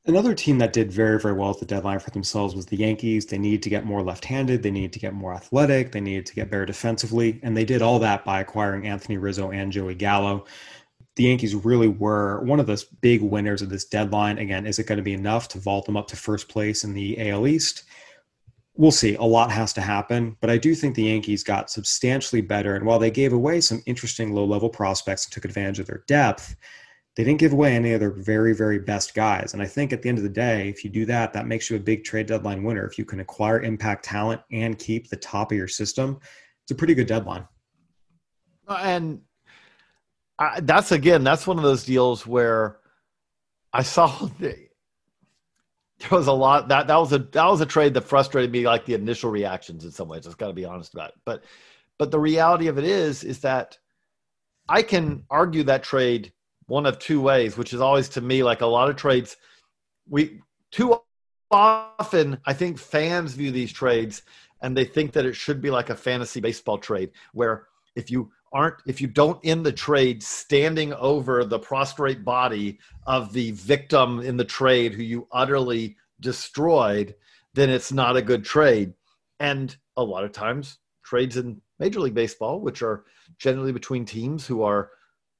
Another team that did very, very well at the deadline for themselves was the Yankees. They needed to get more left-handed. They needed to get more athletic. They needed to get better defensively. And they did all that by acquiring Anthony Rizzo and Joey Gallo. The Yankees really were one of the big winners of this deadline. Again, is it going to be enough to vault them up to first place in the A L East? We'll see. A lot has to happen. But I do think the Yankees got substantially better. And while they gave away some interesting low-level prospects and took advantage of their depth, they didn't give away any of their very, very best guys. And I think at the end of the day, if you do that, that makes you a big trade deadline winner. If you can acquire impact talent and keep the top of your system, it's a pretty good deadline. And I, that's, again, that's one of those deals where I saw the, there was a lot that, that was a, that was a trade that frustrated me, like the initial reactions in some ways. I've got to be honest about it. But, but the reality of it is, is that I can argue that trade one of two ways, which is always to me, like a lot of trades, we too often, I think fans view these trades and they think that it should be like a fantasy baseball trade where if you aren't, if you don't end the trade standing over the prostrate body of the victim in the trade who you utterly destroyed, then it's not a good trade. And a lot of times trades in Major League Baseball, which are generally between teams who are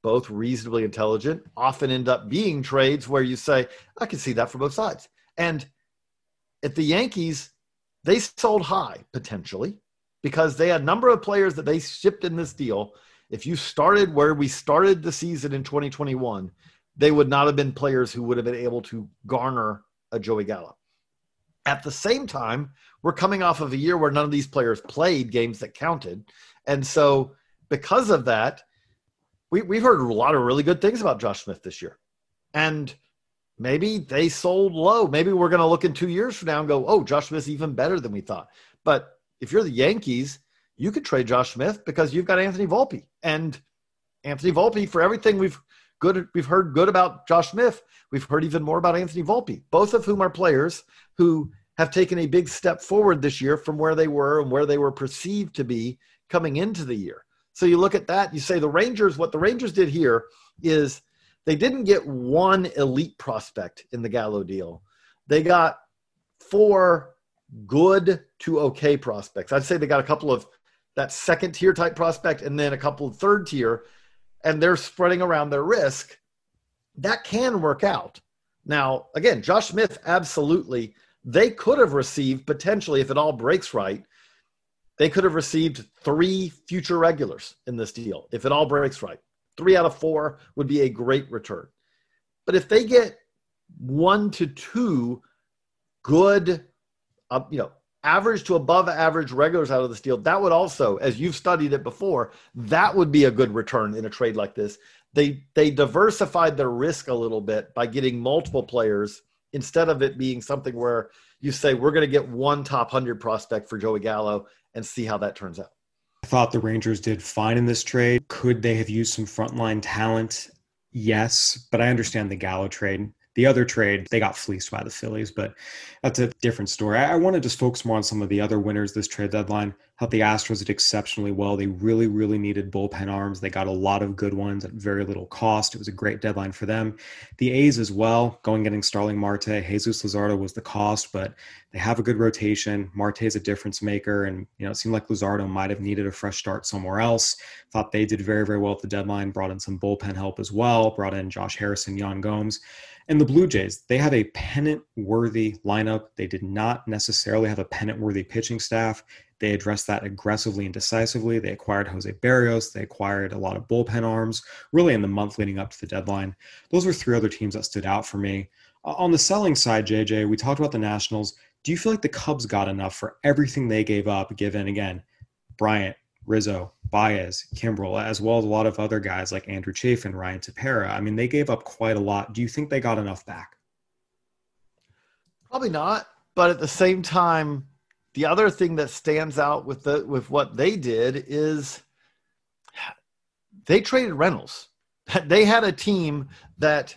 both reasonably intelligent, often end up being trades where you say, I can see that from both sides. And at the Yankees, they sold high potentially because they had a number of players that they shipped in this deal. If you started where we started the season in twenty twenty-one, they would not have been players who would have been able to garner a Joey Gallo. At the same time, we're coming off of a year where none of these players played games that counted. And so because of that, We, we've heard a lot of really good things about Josh Smith this year. And maybe they sold low. Maybe we're going to look in two years from now and go, oh, Josh Smith's even better than we thought. But if you're the Yankees, you could trade Josh Smith because you've got Anthony Volpe. And Anthony Volpe, for everything we've good we've heard good about Josh Smith, we've heard even more about Anthony Volpe, both of whom are players who have taken a big step forward this year from where they were and where they were perceived to be coming into the year. So you look at that, you say the Rangers, what the Rangers did here is they didn't get one elite prospect in the Gallo deal. They got four good to okay prospects. I'd say they got a couple of that second tier type prospect and then a couple of third tier, and they're spreading around their risk. That can work out. Now, again, Josh Smith, absolutely. They could have received potentially, if it all breaks right, they could have received three future regulars in this deal. If it all breaks right, three out of four would be a great return. But if they get one to two good, uh, you know, average to above average regulars out of this deal, that would also, as you've studied it before, that would be a good return in a trade like this. They, they diversified their risk a little bit by getting multiple players instead of it being something where you say, we're going to get one top one hundred prospect for Joey Gallo and see how that turns out. I thought the Rangers did fine in this trade. Could they have used some frontline talent? Yes, but I understand the Gallo trade. The other trade, they got fleeced by the Phillies, but that's a different story. I, I want to just focus more on some of the other winners this trade deadline. How the Astros did exceptionally well. They really, really needed bullpen arms. They got a lot of good ones at very little cost. It was a great deadline for them. The A's as well, going getting Starling Marte. Jesus Luzardo was the cost, but they have a good rotation. Marte is a difference maker, and you know it seemed like Luzardo might have needed a fresh start somewhere else. Thought they did very, very well at the deadline. Brought in some bullpen help as well. Brought in Josh Harrison, Yan Gomes. And the Blue Jays, they have a pennant-worthy lineup. They did not necessarily have a pennant-worthy pitching staff. They addressed that aggressively and decisively. They acquired Jose Berrios. They acquired a lot of bullpen arms, really in the month leading up to the deadline. Those were three other teams that stood out for me. On the selling side, J J, we talked about the Nationals. Do you feel like the Cubs got enough for everything they gave up, given, again, Bryant, Rizzo, Baez, Kimbrel, as well as a lot of other guys like Andrew Chafin, Ryan Tepera? I mean, they gave up quite a lot. Do you think they got enough back? Probably not. But at the same time, the other thing that stands out with the with what they did is they traded Reynolds. They had a team that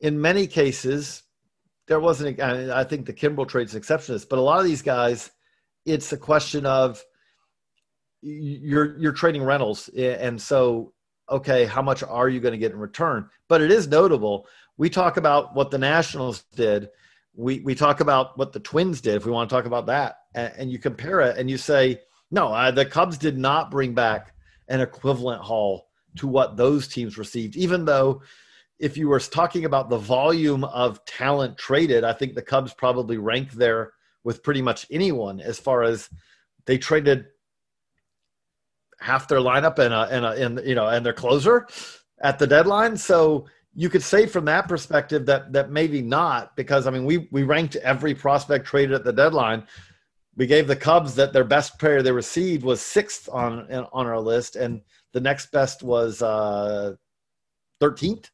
in many cases, there wasn't, a, I think the Kimbrel trade's an exception to this, but a lot of these guys, it's a question of, You're you're trading Reynolds, and so okay, how much are you going to get in return? But it is notable we talk about what the Nationals did. We we talk about what the Twins did, if we want to talk about that. And, and you compare it and you say, no, uh, the Cubs did not bring back an equivalent haul to what those teams received, even though if you were talking about the volume of talent traded, I think the Cubs probably rank there with pretty much anyone as far as they traded half their lineup and, a, and, a, and you know, and their closer at the deadline. So you could say from that perspective that, that maybe not, because I mean, we, we ranked every prospect traded at the deadline. We gave the Cubs that their best player they received was sixth on, on our list. And the next best was uh, thirteenth.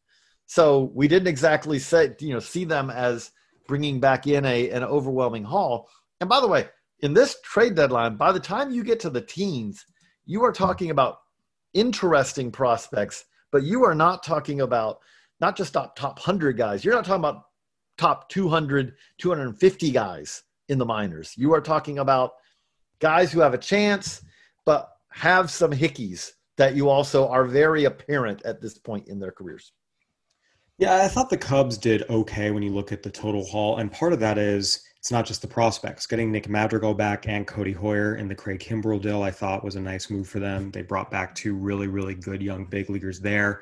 So we didn't exactly say, you know, see them as bringing back in a, an overwhelming haul. And by the way, in this trade deadline, by the time you get to the teens, you are talking about interesting prospects, but you are not talking about not just top, top one hundred guys. You're not talking about top two hundred, two hundred fifty guys in the minors. You are talking about guys who have a chance, but have some hickeys that you also are very apparent at this point in their careers. Yeah, I thought the Cubs did okay when you look at the total haul. And part of that is it's not just the prospects. Getting Nick Madrigal back and Cody Hoyer in the Craig Kimbrel deal, I thought was a nice move for them. They brought back two really, really good young big leaguers there.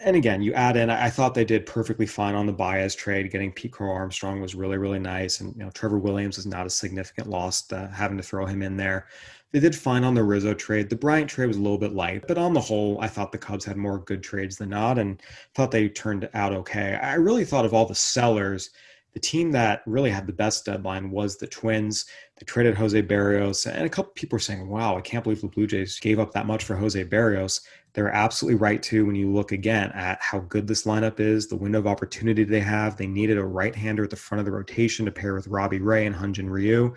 And again, you add in, I thought they did perfectly fine on the Baez trade. Getting Pete Crow Armstrong was really, really nice. And, you know, Trevor Williams is not a significant loss, uh, having to throw him in there. They did fine on the Rizzo trade. The Bryant trade was a little bit light, but on the whole, I thought the Cubs had more good trades than not and thought they turned out okay. I really thought of all the sellers, the team that really had the best deadline was the Twins. They traded Jose Berrios, and a couple people were saying, wow, I can't believe the Blue Jays gave up that much for Jose Berrios. They're absolutely right, too, when you look again at how good this lineup is, the window of opportunity they have. They needed a right-hander at the front of the rotation to pair with Robbie Ray and Hyunjin Ryu.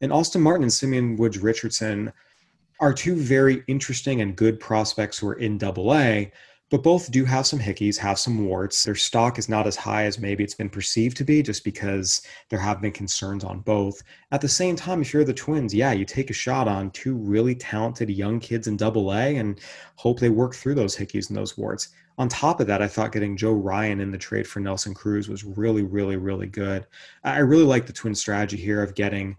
And Austin Martin and Simeon Woods-Richardson are two very interesting and good prospects who are in Double A, but both do have some hickeys, have some warts. Their stock is not as high as maybe it's been perceived to be just because there have been concerns on both. At the same time, if you're the Twins, yeah, you take a shot on two really talented young kids in Double A and hope they work through those hickeys and those warts. On top of that, I thought getting Joe Ryan in the trade for Nelson Cruz was really, really, really good. I really like the Twins' strategy here of getting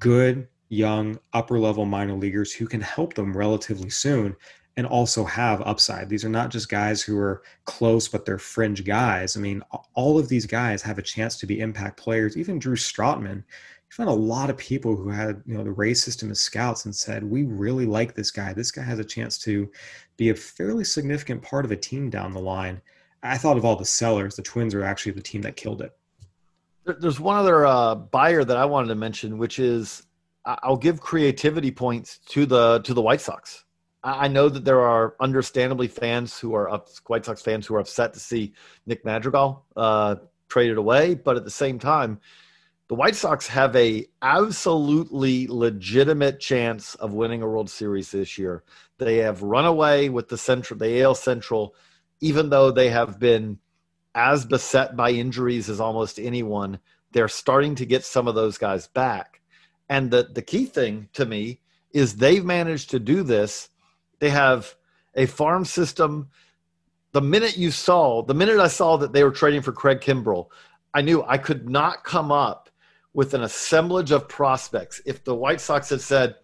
good, young, upper-level minor leaguers who can help them relatively soon and also have upside. These are not just guys who are close, but they're fringe guys. I mean, all of these guys have a chance to be impact players. Even Drew Strotman, you found a lot of people who had, you know, the Ray system as scouts and said, we really like this guy. This guy has a chance to be a fairly significant part of a team down the line. I thought of all the sellers, the Twins are actually the team that killed it. There's one other uh, buyer that I wanted to mention, which is I'll give creativity points to the to the White Sox. I know that there are understandably fans who are up, White Sox fans who are upset to see Nick Madrigal uh, traded away. But at the same time, the White Sox have a absolutely legitimate chance of winning a World Series this year. They have run away with the central, the A L Central, even though they have been as beset by injuries as almost anyone. They're starting to get some of those guys back. And the, the key thing to me is they've managed to do this. They have a farm system. The minute you saw, the minute I saw that they were trading for Craig Kimbrel, I knew I could not come up with an assemblage of prospects. If the White Sox had said,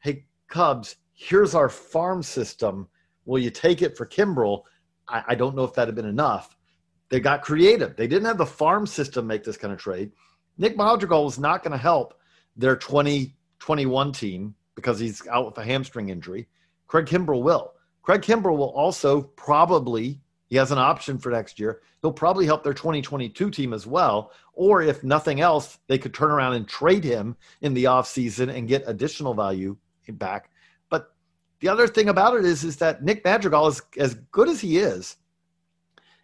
hey, Cubs, here's our farm system. Will you take it for Kimbrel? I, I don't know if that had been enough. They got creative. They didn't have the farm system make this kind of trade. Nick Madrigal was not going to help their twenty twenty-one team because he's out with a hamstring injury. Craig Kimbrel will. Craig Kimbrel will also probably, he has an option for next year, he'll probably help their twenty twenty-two team as well, or if nothing else, they could turn around and trade him in the offseason and get additional value back. But the other thing about it is, is that Nick Madrigal, is as good as he is,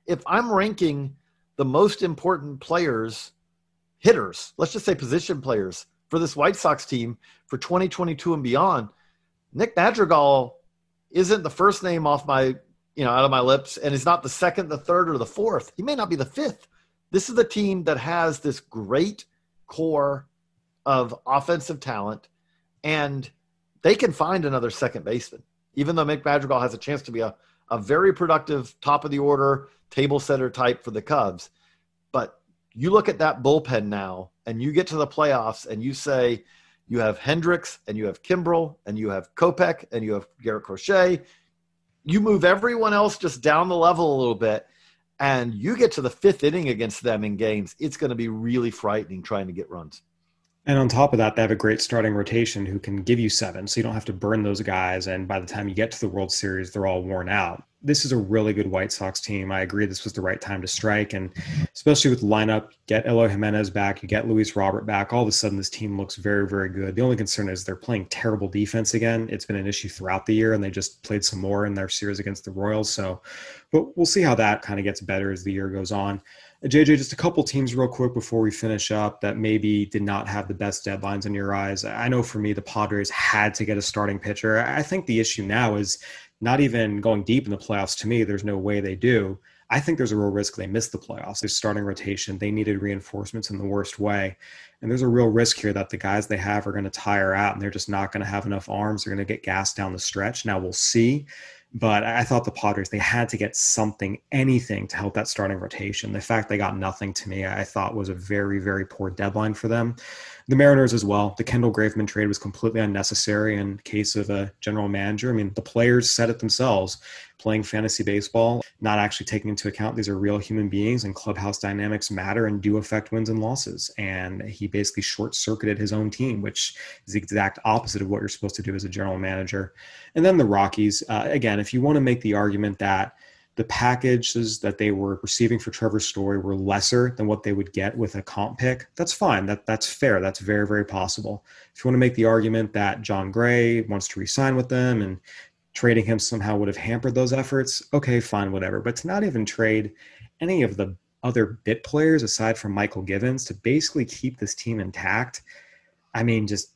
if I'm ranking the most important players, hitters, let's just say position players, for this White Sox team for twenty twenty-two and beyond, Nick Madrigal isn't the first name off my, you know, out of my lips, and is not the second, the third, or the fourth. He may not be the fifth. This is the team that has this great core of offensive talent, and they can find another second baseman, even though Nick Madrigal has a chance to be a, a very productive top of the order table setter type for the Cubs. But you look at that bullpen now and you get to the playoffs and you say you have Hendricks and you have Kimbrel and you have Kopech and you have Garrett Crochet. You move everyone else just down the level a little bit and you get to the fifth inning against them in games. It's going to be really frightening trying to get runs. And on top of that, they have a great starting rotation who can give you seven, so you don't have to burn those guys. And by the time you get to the World Series, they're all worn out. This is a really good White Sox team. I agree this was the right time to strike. And especially with the lineup, get Eloy Jimenez back, you get Luis Robert back. All of a sudden, this team looks very, very good. The only concern is they're playing terrible defense again. It's been an issue throughout the year, and they just played some more in their series against the Royals. So, but we'll see how that kind of gets better as the year goes on. J J, just a couple teams real quick before we finish up that maybe did not have the best deadlines in your eyes. I know for me, the Padres had to get a starting pitcher. I think the issue now is not even going deep in the playoffs. To me, there's no way they do. I think there's a real risk they miss the playoffs. Their starting rotation, they needed reinforcements in the worst way. And there's a real risk here that the guys they have are going to tire out and they're just not going to have enough arms. They're going to get gassed down the stretch. Now we'll see. But I thought the Padres, they had to get something, anything to help that starting rotation. The fact they got nothing, to me, I thought was a very, very poor deadline for them. The Mariners as well. The Kendall Graveman trade was completely unnecessary in case of a general manager. I mean, the players said it themselves, playing fantasy baseball, not actually taking into account these are real human beings and clubhouse dynamics matter and do affect wins and losses. And he basically short-circuited his own team, which is the exact opposite of what you're supposed to do as a general manager. And then the Rockies, uh, again, if you want to make the argument that the packages that they were receiving for Trevor Story were lesser than what they would get with a comp pick, that's fine. That That's fair. That's very, very possible. If you want to make the argument that John Gray wants to re-sign with them and trading him somehow would have hampered those efforts, okay, fine, whatever. But to not even trade any of the other bit players aside from Michael Givens to basically keep this team intact, I mean, just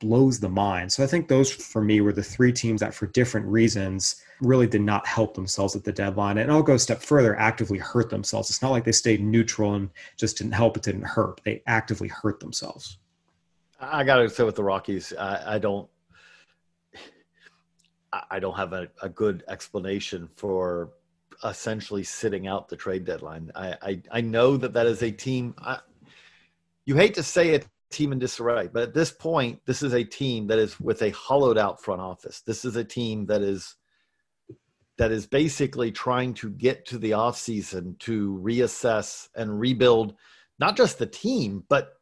blows the mind. So I think those for me were the three teams that for different reasons really did not help themselves at the deadline. And I'll go a step further, actively hurt themselves. It's not like they stayed neutral and just didn't help. It didn't hurt. They actively hurt themselves. I got to say with the Rockies, I, I don't, I don't have a, a good explanation for essentially sitting out the trade deadline. I, I, I know that that is a team. I, you hate to say it, team in disarray, but at this point this is a team that is with a hollowed out front office. This is a team that is that is basically trying to get to the off season to reassess and rebuild not just the team but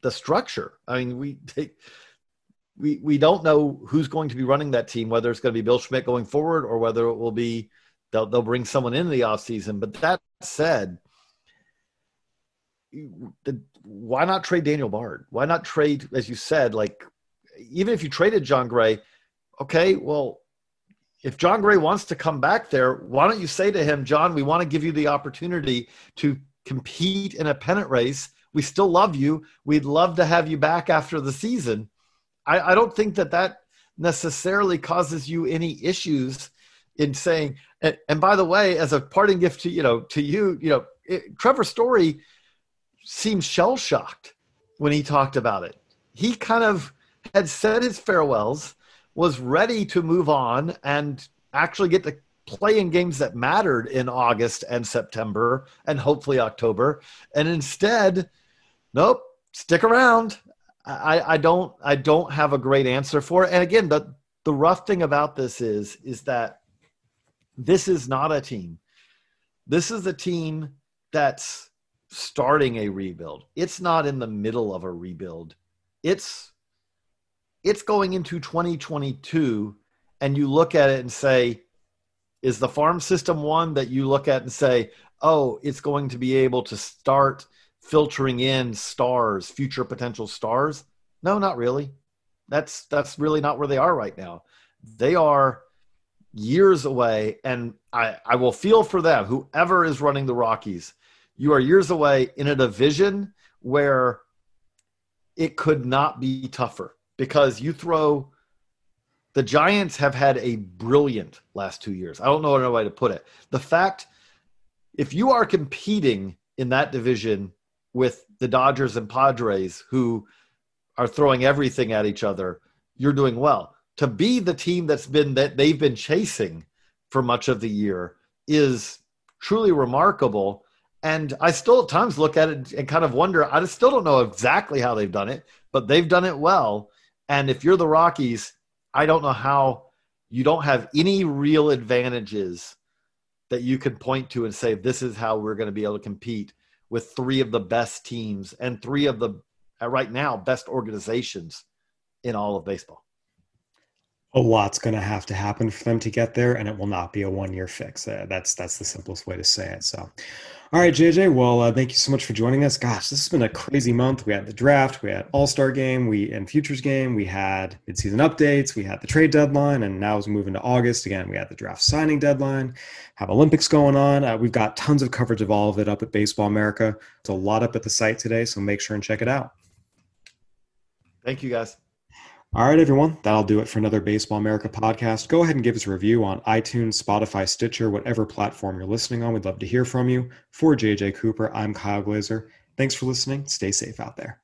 the structure. I mean, we they, we we don't know who's going to be running that team, whether it's going to be Bill Schmidt going forward or whether it will be they'll, they'll bring someone into the off season. But that said, why not trade Daniel Bard? Why not trade, as you said, like even if you traded John Gray, okay, well, if John Gray wants to come back there, why don't you say to him, John, we want to give you the opportunity to compete in a pennant race. We still love you. We'd love to have you back after the season. I, I don't think that that necessarily causes you any issues in saying, and, and by the way, as a parting gift to, you know, to you, you know, it, Trevor Story seemed shell-shocked when he talked about it. He kind of had said his farewells, was ready to move on and actually get to play in games that mattered in August and September and hopefully October. And instead, nope, stick around. I, I don't I don't have a great answer for it. And again, the, the rough thing about this is, is that this is not a team. This is a team that's starting a rebuild. It's not in the middle of a rebuild. It's it's going into twenty twenty-two, and you look at it and say, is the farm system one that you look at and say, oh, it's going to be able to start filtering in stars, future potential stars? No, not really. That's that's really not where they are right now. They are years away, and I, I will feel for them, whoever is running the Rockies. You are years away in a division where it could not be tougher because you throw – the Giants have had a brilliant last two years. I don't know another way to put it. The fact – if you are competing in that division with the Dodgers and Padres who are throwing everything at each other, you're doing well. To be the team that's been – that they've been chasing for much of the year is truly remarkable. And I still at times look at it and kind of wonder, I just still don't know exactly how they've done it, but they've done it well. And if you're the Rockies, I don't know how you don't have any real advantages that you can point to and say, this is how we're going to be able to compete with three of the best teams and three of the right now best organizations in all of baseball. A lot's going to have to happen for them to get there, and it will not be a one-year fix. Uh, that's that's the simplest way to say it. So, all right, J J, well, uh, thank you so much for joining us. Gosh, this has been a crazy month. We had the draft, we had All-Star game, we and Futures game, we had mid-season updates, we had the trade deadline, and now as we move into August, again, we had the draft signing deadline, have Olympics going on. Uh, we've got tons of coverage of all of it up at Baseball America. It's a lot up at the site today, so make sure and check it out. Thank you, guys. All right, everyone, that'll do it for another Baseball America podcast. Go ahead and give us a review on iTunes, Spotify, Stitcher, whatever platform you're listening on. We'd love to hear from you. For J J Cooper, I'm Kyle Glaser. Thanks for listening. Stay safe out there.